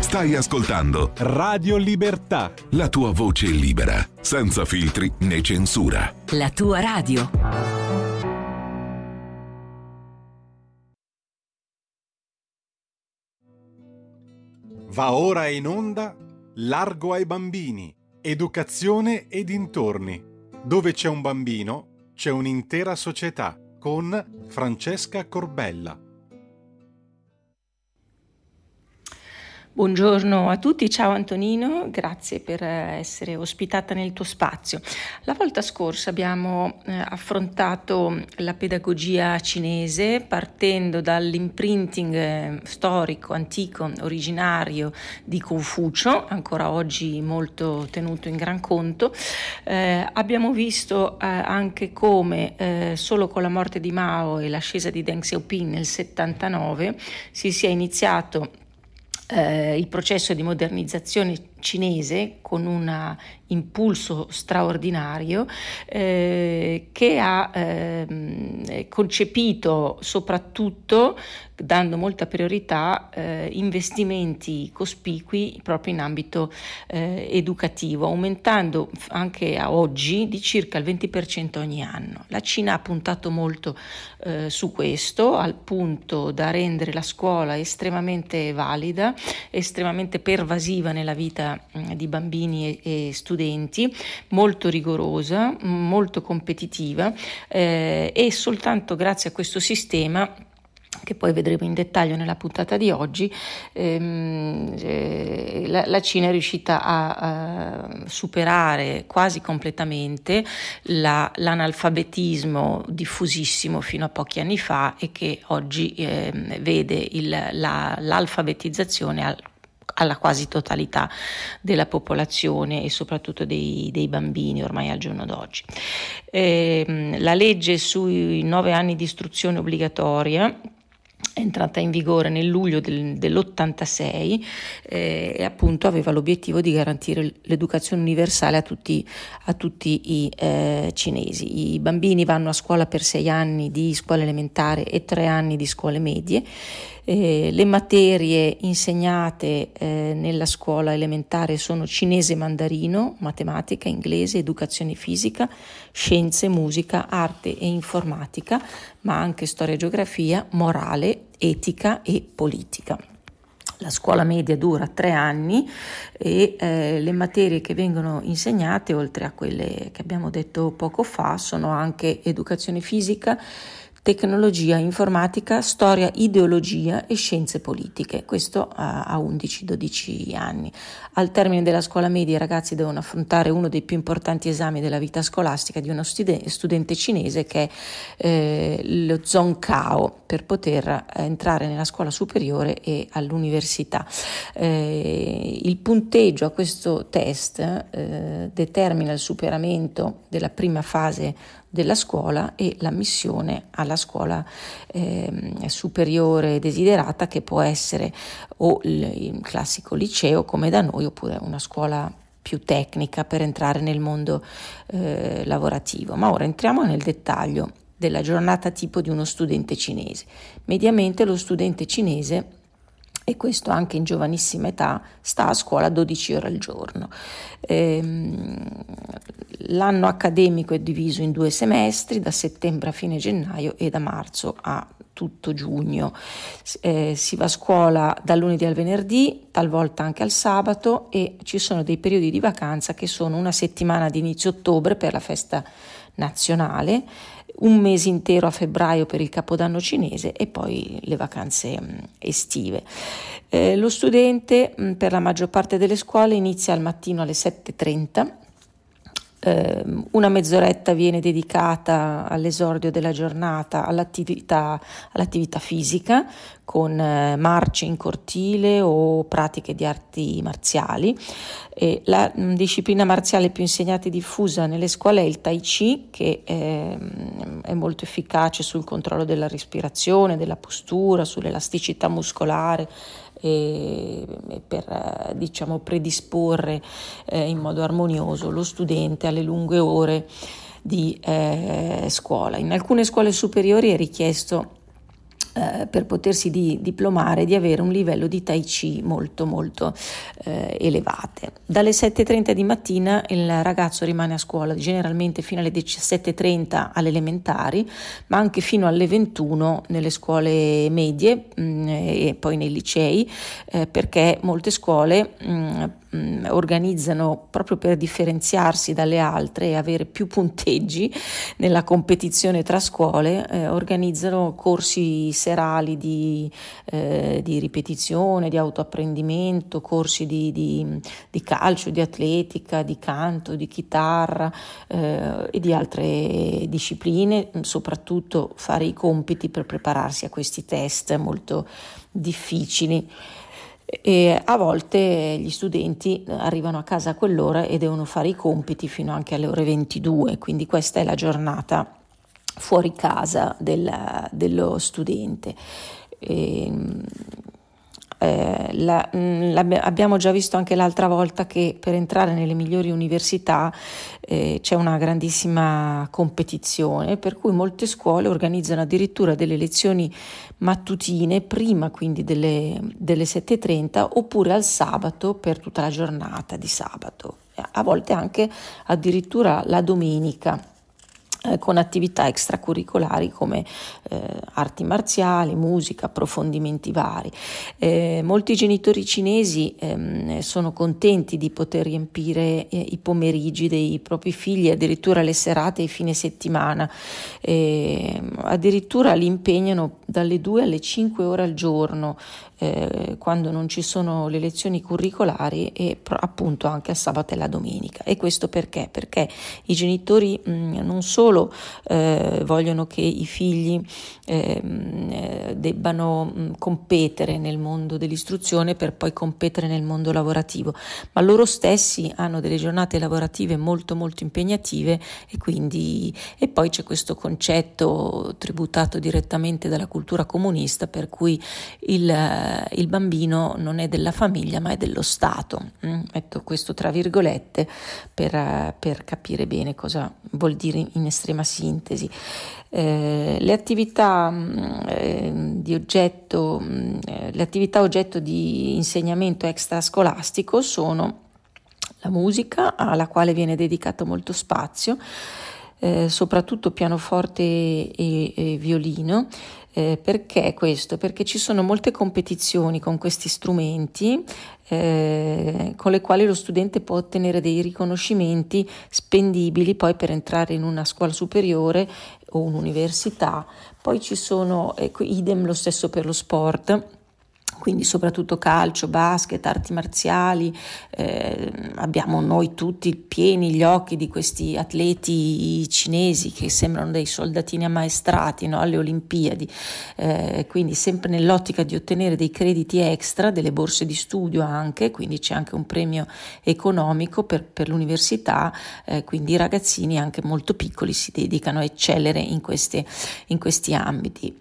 Stai ascoltando Radio Libertà, la tua voce libera, senza filtri né censura. La tua radio. Va ora in onda Largo ai bambini, educazione e dintorni. Dove c'è un bambino, c'è un'intera società, con Francesca Corbella. Buongiorno a tutti, ciao Antonino, grazie per essere ospitata nel tuo spazio. La volta scorsa abbiamo affrontato la pedagogia cinese partendo dall'imprinting storico, antico, originario di Confucio, ancora oggi molto tenuto in gran conto. Abbiamo visto anche come solo con la morte di Mao e l'ascesa di Deng Xiaoping nel 79 si sia iniziato il processo di modernizzazione cinese con un impulso straordinario che ha concepito soprattutto, dando molta priorità, investimenti cospicui proprio in ambito educativo, aumentando anche a oggi di circa il 20% ogni anno. La Cina ha puntato molto su questo, al punto da rendere la scuola estremamente valida, estremamente pervasiva nella vita di bambini e studenti, molto rigorosa, molto competitiva, e soltanto grazie a questo sistema, che poi vedremo in dettaglio nella puntata di oggi, la Cina è riuscita a superare quasi completamente l'analfabetismo diffusissimo fino a pochi anni fa, e che oggi vede l'alfabetizzazione alla quasi totalità della popolazione e soprattutto dei bambini ormai al giorno d'oggi. La legge sui 9 anni di istruzione obbligatoria è entrata in vigore nel luglio dell'86 e appunto aveva l'obiettivo di garantire l'educazione universale a tutti i cinesi. I bambini vanno a scuola per 6 anni di scuola elementare e 3 anni di scuole medie. Le materie insegnate nella scuola elementare sono cinese e mandarino, matematica, inglese, educazione fisica, scienze, musica, arte e informatica, ma anche storia e geografia, morale, etica e politica. La scuola media dura 3 anni e le materie che vengono insegnate, oltre a quelle che abbiamo detto poco fa, sono anche educazione fisica, tecnologia, informatica, storia, ideologia e scienze politiche, questo a 11-12 anni. Al termine della scuola media i ragazzi devono affrontare uno dei più importanti esami della vita scolastica di uno studente cinese, che è lo Gaokao, per poter entrare nella scuola superiore e all'università. Il punteggio a questo test determina il superamento della prima fase della scuola e l'ammissione alla scuola superiore desiderata, che può essere o il classico liceo come da noi, oppure una scuola più tecnica per entrare nel mondo lavorativo. Ma ora entriamo nel dettaglio della giornata tipo di uno studente cinese. Mediamente lo studente cinese, e questo anche in giovanissima età, sta a scuola 12 ore al giorno. L'anno accademico è diviso in 2 semestri, da settembre a fine gennaio e da marzo a tutto giugno. Si va a scuola dal lunedì al venerdì, talvolta anche al sabato, e ci sono dei periodi di vacanza che sono una settimana di inizio ottobre per la festa nazionale, un mese intero a febbraio per il Capodanno cinese e poi le vacanze estive. Lo studente per la maggior parte delle scuole inizia al mattino alle 7:30. Una mezz'oretta viene dedicata all'esordio della giornata, all'attività fisica con marce in cortile o pratiche di arti marziali. E la disciplina marziale più insegnata e diffusa nelle scuole è il Tai Chi, che è molto efficace sul controllo della respirazione, della postura, sull'elasticità muscolare, e per predisporre in modo armonioso lo studente alle lunghe ore di scuola. In alcune scuole superiori è richiesto per potersi diplomare di avere un livello di Tai Chi molto elevate. Dalle 7:30 di mattina il ragazzo rimane a scuola generalmente fino alle 17:30 alle elementari, ma anche fino alle 21 nelle scuole medie e poi nei licei, perché molte scuole organizzano, proprio per differenziarsi dalle altre e avere più punteggi nella competizione tra scuole, organizzano corsi serali di ripetizione, di autoapprendimento, corsi di calcio, di atletica, di canto, di chitarra e di altre discipline, soprattutto fare i compiti per prepararsi a questi test molto difficili. E a volte gli studenti arrivano a casa a quell'ora e devono fare i compiti fino anche alle ore 22, quindi questa è la giornata fuori casa dello studente. Abbiamo già visto anche l'altra volta che per entrare nelle migliori università c'è una grandissima competizione, per cui molte scuole organizzano addirittura delle lezioni mattutine, prima quindi delle 7:30, oppure al sabato per tutta la giornata di sabato, a volte anche addirittura la domenica, con attività extracurricolari come arti marziali, musica, approfondimenti vari. Molti genitori cinesi sono contenti di poter riempire i pomeriggi dei propri figli, addirittura le serate e i fine settimana. Addirittura li impegnano dalle 2 alle 5 ore al giorno, quando non ci sono le lezioni curricolari, e appunto anche al sabato e la domenica. E questo perché? Perché i genitori non solo vogliono che i figli debbano competere nel mondo dell'istruzione per poi competere nel mondo lavorativo, ma loro stessi hanno delle giornate lavorative molto impegnative, e poi c'è questo concetto tributato direttamente dalla cultura comunista per cui il bambino non è della famiglia ma è dello Stato. Metto questo tra virgolette per capire bene cosa vuol dire in estrema sintesi. Le attività oggetto di insegnamento extrascolastico sono la musica, alla quale viene dedicato molto spazio, soprattutto pianoforte e violino. Perché questo? Perché ci sono molte competizioni con questi strumenti, con le quali lo studente può ottenere dei riconoscimenti spendibili poi per entrare in una scuola superiore o un'università. Poi ci sono, idem lo stesso per lo sport, quindi soprattutto calcio, basket, arti marziali, abbiamo noi tutti pieni gli occhi di questi atleti cinesi che sembrano dei soldatini ammaestrati, no? Alle Olimpiadi, quindi sempre nell'ottica di ottenere dei crediti extra, delle borse di studio anche, quindi c'è anche un premio economico per l'università, quindi i ragazzini anche molto piccoli si dedicano a eccellere in questi ambiti.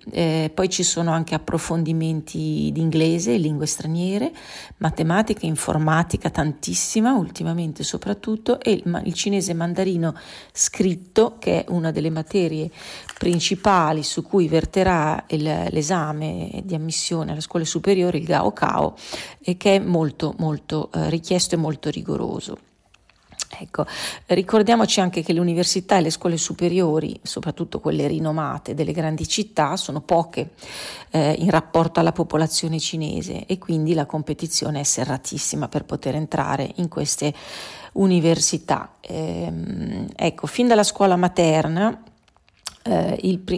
Poi ci sono anche approfondimenti di inglese, lingue straniere, matematica, informatica tantissima ultimamente soprattutto, e il cinese mandarino scritto, che è una delle materie principali su cui verterà l'esame di ammissione alle scuole superiori, il Gaokao, che è molto molto richiesto e molto rigoroso. Ecco, ricordiamoci anche che le università e le scuole superiori, soprattutto quelle rinomate delle grandi città, sono poche in rapporto alla popolazione cinese, e quindi la competizione è serratissima per poter entrare in queste università. Ecco, fin dalla scuola materna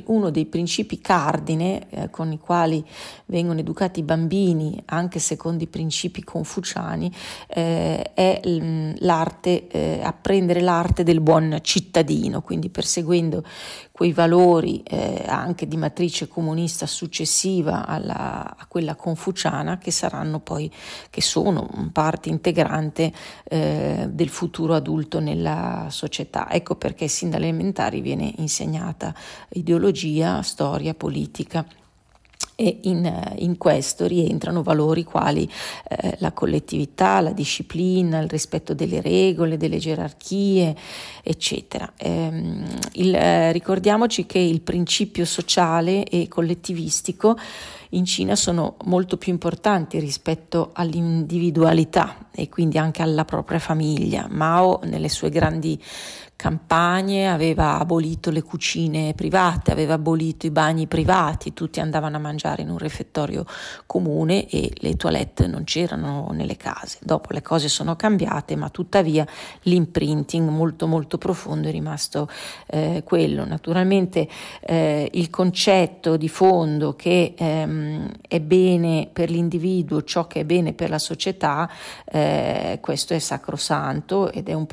uno dei principi cardine con i quali vengono educati i bambini, anche secondo i principi confuciani, è l'arte, apprendere l'arte del buon cittadino, quindi perseguendo quei valori anche di matrice comunista successiva a quella confuciana, che sono parte integrante del futuro adulto nella società. Ecco perché sin dalle elementari viene insegnata ideologia, storia, politica, e in questo rientrano valori quali la collettività, la disciplina, il rispetto delle regole, delle gerarchie, eccetera. Ricordiamoci che il principio sociale e collettivistico in Cina sono molto più importanti rispetto all'individualità e quindi anche alla propria famiglia. Mao nelle sue grandi campagne aveva abolito le cucine private, aveva abolito i bagni privati, tutti andavano a mangiare in un refettorio comune e le toilette non c'erano nelle case. Dopo le cose sono cambiate, ma tuttavia l'imprinting molto molto profondo è rimasto quello. Naturalmente il concetto di fondo che è bene per l'individuo ciò che è bene per la società, questo è sacrosanto ed è un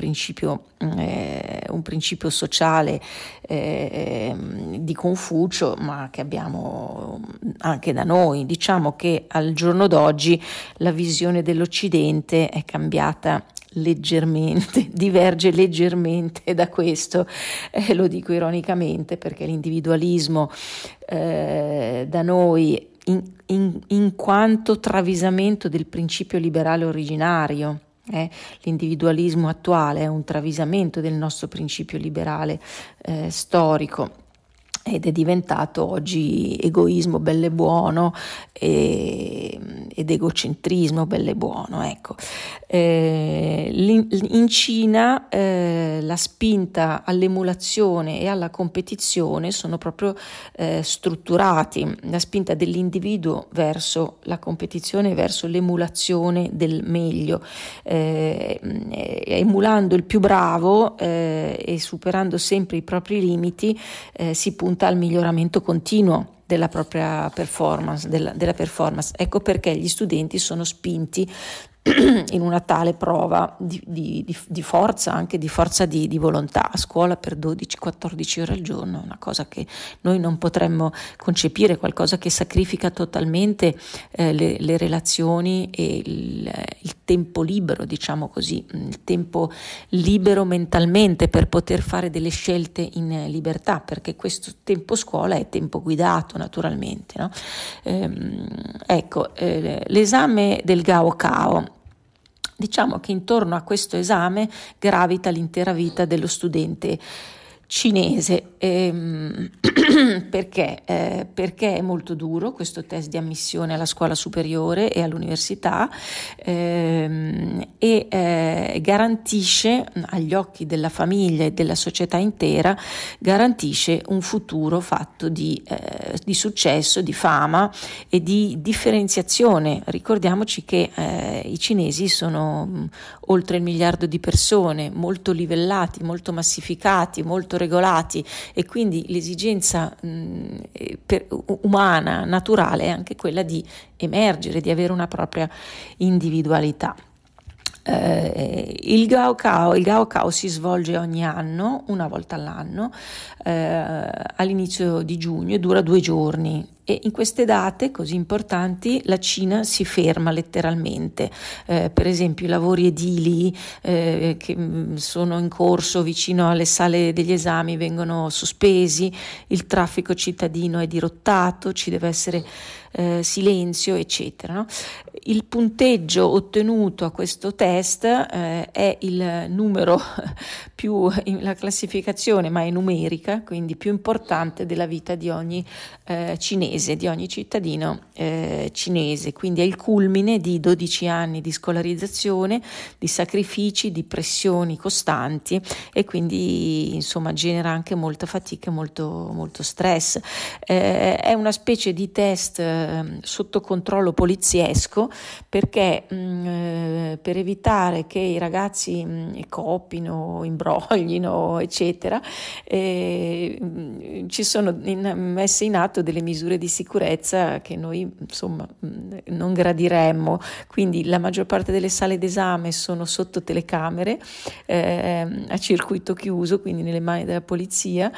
principio sociale di Confucio, ma che abbiamo anche da noi. Diciamo che al giorno d'oggi la visione dell'Occidente è cambiata leggermente, diverge leggermente da questo, lo dico ironicamente perché l'individualismo da noi in quanto travisamento del principio liberale originario. L'individualismo attuale è un travisamento del nostro principio liberale storico ed è diventato oggi egoismo bello e buono ed egocentrismo bello e buono. Ecco. In Cina la spinta all'emulazione e alla competizione sono proprio strutturati, la spinta dell'individuo verso la competizione, verso l'emulazione del meglio, emulando il più bravo e superando sempre i propri limiti si punta al miglioramento continuo della propria performance, della performance. Ecco perché gli studenti sono spinti in una tale prova di forza, anche di forza di volontà, a scuola per 12-14 ore al giorno, una cosa che noi non potremmo concepire, qualcosa che sacrifica totalmente le relazioni e il tempo libero, diciamo così, il tempo libero mentalmente per poter fare delle scelte in libertà, perché questo tempo scuola è tempo guidato naturalmente, no? L'esame del Gaokao. Diciamo che intorno a questo esame gravita l'intera vita dello studente cinese. Perché è molto duro questo test di ammissione alla scuola superiore e all'università, garantisce agli occhi della famiglia e della società intera, garantisce un futuro fatto di successo, di fama e di differenziazione. Ricordiamoci che i cinesi sono oltre 1 miliardo di persone, molto livellati, molto massificati, molto regolati, e quindi l'esigenza umana, naturale, è anche quella di emergere, di avere una propria individualità. Il Gaokao si svolge ogni anno, una volta all'anno, all'inizio di giugno, e dura 2 giorni. E in queste date così importanti la Cina si ferma letteralmente, per esempio i lavori edili che sono in corso vicino alle sale degli esami vengono sospesi, il traffico cittadino è dirottato, ci deve essere silenzio, eccetera, no? Il punteggio ottenuto a questo test è il numero più, la classificazione ma è numerica, quindi più importante della vita di ogni cinese, di ogni cittadino cinese, quindi è il culmine di 12 anni di scolarizzazione, di sacrifici, di pressioni costanti, e quindi insomma genera anche molta fatica, molto stress. È una specie di test sotto controllo poliziesco, perché per evitare che i ragazzi copino, imbroglino, eccetera, ci sono messe in atto delle misure di sicurezza che noi insomma non gradiremmo, quindi la maggior parte delle sale d'esame sono sotto telecamere a circuito chiuso, quindi nelle mani della polizia,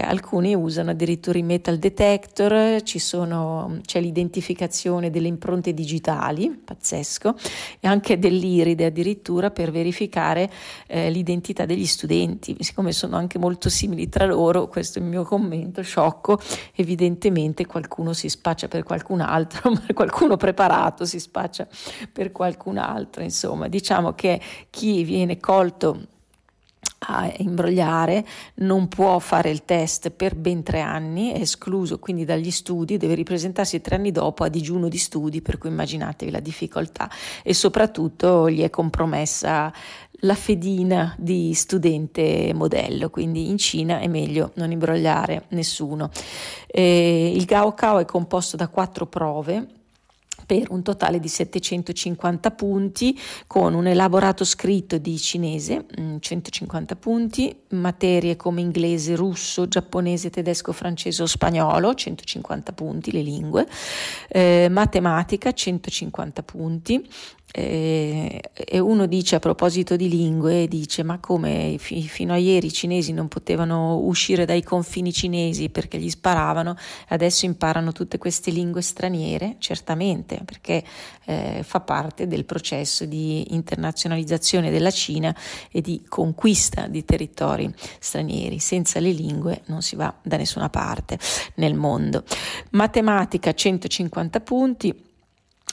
alcuni usano addirittura i metal detector, c'è l'identificazione delle impronte digitali, pazzesco, e anche dell'iride addirittura per verificare l'identità degli studenti, siccome sono anche molto simili tra loro, questo è il mio commento sciocco, evidentemente qualcuno si spaccia per qualcun altro, ma qualcuno preparato si spaccia per qualcun altro, insomma diciamo che chi viene colto a imbrogliare non può fare il test per ben 3 anni, è escluso quindi dagli studi, deve ripresentarsi 3 anni dopo a digiuno di studi, per cui immaginatevi la difficoltà, e soprattutto gli è compromessa la fedina di studente modello, quindi in Cina è meglio non imbrogliare nessuno. Il Gaokao è composto da 4 prove per un totale di 750 punti, con un elaborato scritto di cinese, 150 punti, materie come inglese, russo, giapponese, tedesco, francese o spagnolo, 150 punti, le lingue, matematica, 150 punti, e uno dice a proposito di lingue, dice ma come fino a ieri i cinesi non potevano uscire dai confini cinesi perché gli sparavano, adesso imparano tutte queste lingue straniere? Certamente, perché fa parte del processo di internazionalizzazione della Cina e di conquista di territori stranieri, senza le lingue non si va da nessuna parte nel mondo. Matematica 150 punti,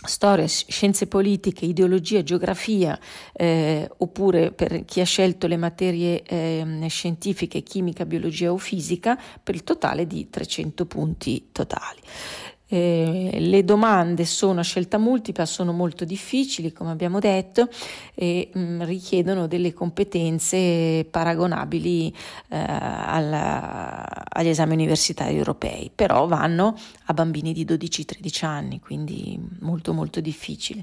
storia, scienze politiche, ideologia, geografia, oppure per chi ha scelto le materie scientifiche, chimica, biologia o fisica, per il totale di 300 punti totali. Le domande sono a scelta multipla, sono molto difficili come abbiamo detto, e richiedono delle competenze paragonabili agli esami universitari europei, però vanno a bambini di 12-13 anni, quindi molto difficile.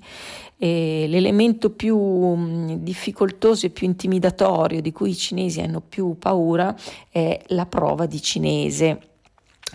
L'elemento più difficoltoso e più intimidatorio di cui i cinesi hanno più paura è la prova di cinese,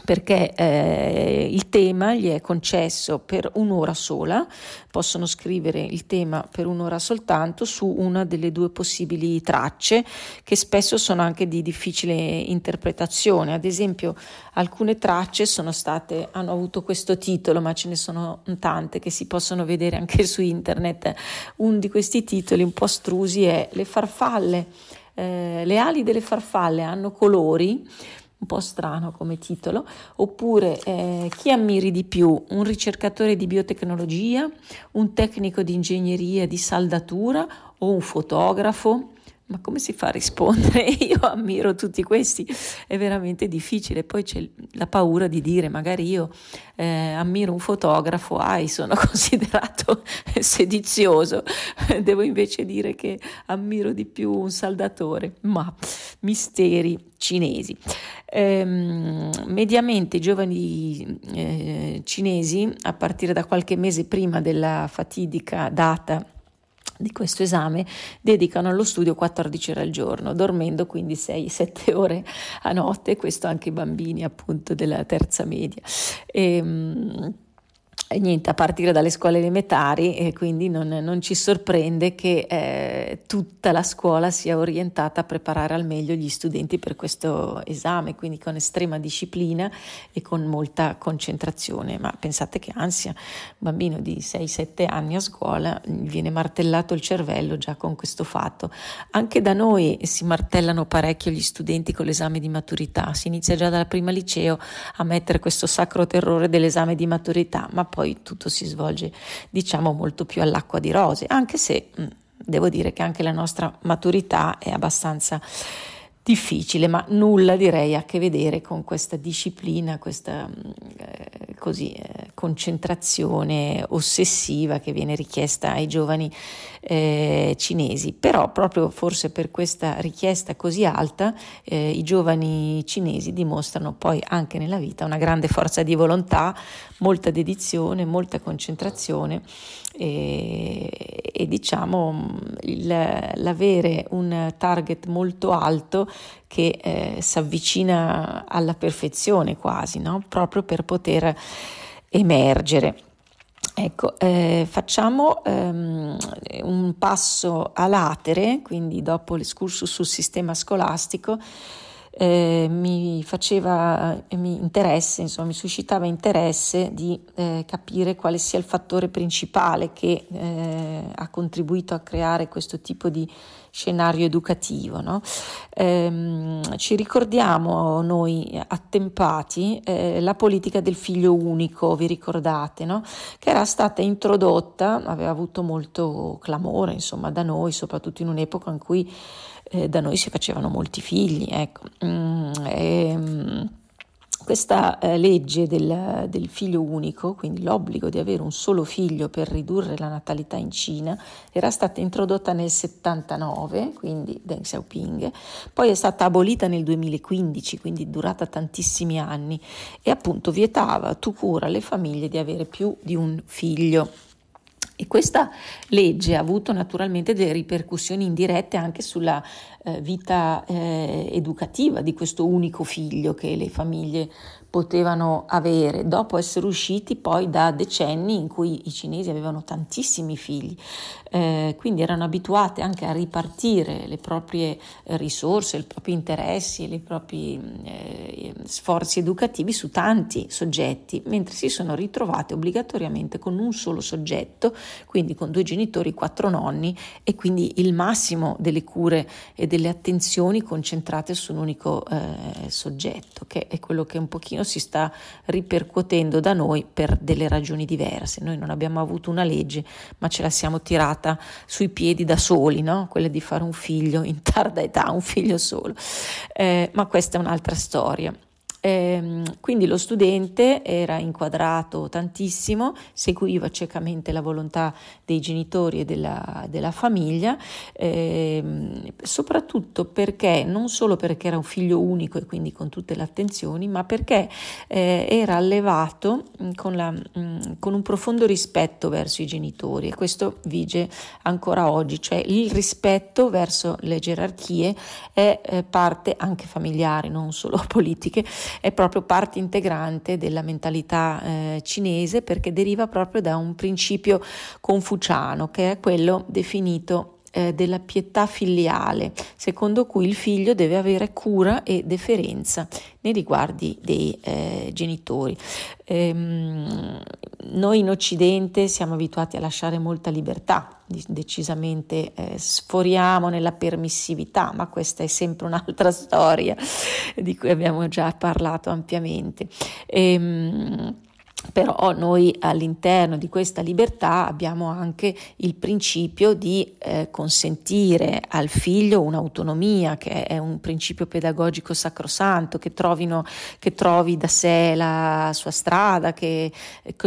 perché il tema gli è concesso per un'ora sola, possono scrivere il tema per un'ora soltanto su una delle 2 possibili tracce, che spesso sono anche di difficile interpretazione. Ad esempio alcune tracce hanno avuto questo titolo, ma ce ne sono tante che si possono vedere anche su internet. Uno di questi titoli un po' astrusi è "Le farfalle, le ali delle farfalle hanno colori", un po' strano come titolo, oppure "Chi ammiri di più, un ricercatore di biotecnologia, un tecnico di ingegneria di saldatura o un fotografo?" Ma come si fa a rispondere? Io ammiro tutti questi, è veramente difficile. Poi c'è la paura di dire magari io ammiro un fotografo, sono considerato sedizioso, devo invece dire che ammiro di più un saldatore, ma misteri cinesi. Mediamente i giovani cinesi, a partire da qualche mese prima della fatidica data di questo esame dedicano allo studio 14 ore al giorno, dormendo quindi 6-7 ore a notte, questo anche i bambini appunto della terza media. E niente, a partire dalle scuole elementari, quindi non ci sorprende che tutta la scuola sia orientata a preparare al meglio gli studenti per questo esame, quindi con estrema disciplina e con molta concentrazione. Ma pensate che ansia, un bambino di 6-7 anni a scuola viene martellato il cervello già con questo fatto. Anche da noi si martellano parecchio gli studenti con l'esame di maturità, si inizia già dalla prima liceo a mettere questo sacro terrore dell'esame di maturità, ma poi tutto si svolge diciamo molto più all'acqua di rose, anche se devo dire che anche la nostra maturità è abbastanza difficile, ma nulla direi a che vedere con questa disciplina, questa concentrazione ossessiva che viene richiesta ai giovani cinesi. Però proprio forse per questa richiesta così alta i giovani cinesi dimostrano poi anche nella vita una grande forza di volontà, molta dedizione, molta concentrazione e diciamo l'avere un target molto alto che si avvicina alla perfezione quasi, no? Proprio per poter emergere. Ecco, facciamo un passo a latere, quindi dopo l'escursus sul sistema scolastico mi suscitava interesse di capire quale sia il fattore principale che ha contribuito a creare questo tipo di scenario educativo, no? Ci ricordiamo noi attempati la politica del figlio unico, vi ricordate, no? Che era stata introdotta, aveva avuto molto clamore insomma da noi, soprattutto in un'epoca in cui da noi si facevano molti figli, ecco. Questa legge del figlio unico, quindi l'obbligo di avere un solo figlio per ridurre la natalità in Cina, era stata introdotta nel 79, quindi Deng Xiaoping, poi è stata abolita nel 2015, quindi durata tantissimi anni, e appunto vietava tout court alle famiglie di avere più di un figlio. E questa legge ha avuto naturalmente delle ripercussioni indirette anche sulla vita educativa di questo unico figlio che le famiglie potevano avere, dopo essere usciti poi da decenni in cui i cinesi avevano tantissimi figli, quindi erano abituate anche a ripartire le proprie risorse, i propri interessi, i propri sforzi educativi su tanti soggetti, mentre si sono ritrovate obbligatoriamente con un solo soggetto, quindi con 2 genitori, 4 nonni e quindi il massimo delle cure e delle attenzioni concentrate su un unico soggetto, che è quello che un pochino si sta ripercuotendo da noi per delle ragioni diverse. Noi non abbiamo avuto una legge, ma ce la siamo tirata sui piedi da soli, no? Quella di fare un figlio in tarda età, un figlio solo, ma questa è un'altra storia. Quindi lo studente era inquadrato tantissimo, seguiva ciecamente la volontà dei genitori e della famiglia, soprattutto perché, non solo perché era un figlio unico e quindi con tutte le attenzioni, ma perché era allevato con un profondo rispetto verso i genitori, e questo vige ancora oggi, cioè il rispetto verso le gerarchie è parte anche familiare, non solo politiche, è proprio parte integrante della mentalità cinese, perché deriva proprio da un principio confuciano che è quello definito della pietà filiale, secondo cui il figlio deve avere cura e deferenza nei riguardi dei genitori. Noi in Occidente siamo abituati a lasciare molta libertà, decisamente sforiamo nella permissività, ma questa è sempre un'altra storia di cui abbiamo già parlato ampiamente. Però noi all'interno di questa libertà abbiamo anche il principio di consentire al figlio un'autonomia, che è un principio pedagogico sacrosanto, che trovi da sé la sua strada, che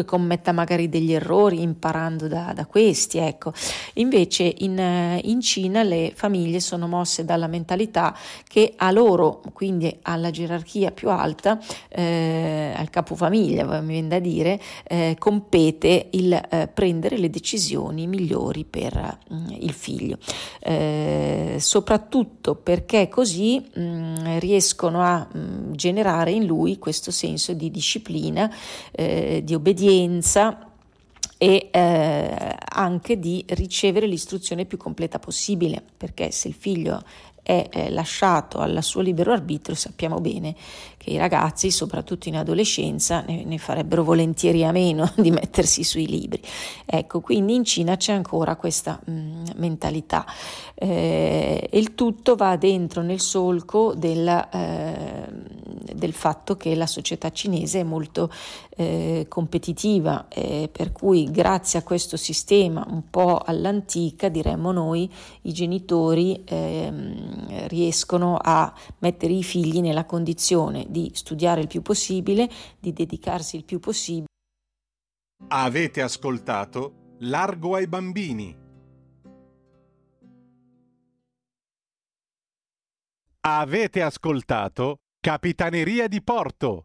commetta magari degli errori imparando da questi, ecco. Invece in Cina le famiglie sono mosse dalla mentalità che a loro, quindi alla gerarchia più alta, al capofamiglia, mi viene da dire, dire, compete il prendere le decisioni migliori per il figlio, soprattutto perché così riescono a generare in lui questo senso di disciplina, di obbedienza e anche di ricevere l'istruzione più completa possibile, perché se il figlio è lasciato al suo libero arbitrio sappiamo bene che i ragazzi, soprattutto in adolescenza, ne farebbero volentieri a meno di mettersi sui libri. Ecco, quindi in Cina c'è ancora questa mentalità, e il tutto va dentro nel solco del fatto che la società cinese è molto competitiva, per cui grazie a questo sistema un po' all'antica, diremmo noi, i genitori riescono a mettere i figli nella condizione di studiare il più possibile, di dedicarsi il più possibile. Avete ascoltato Largo ai bambini. Avete ascoltato Capitaneria di Porto.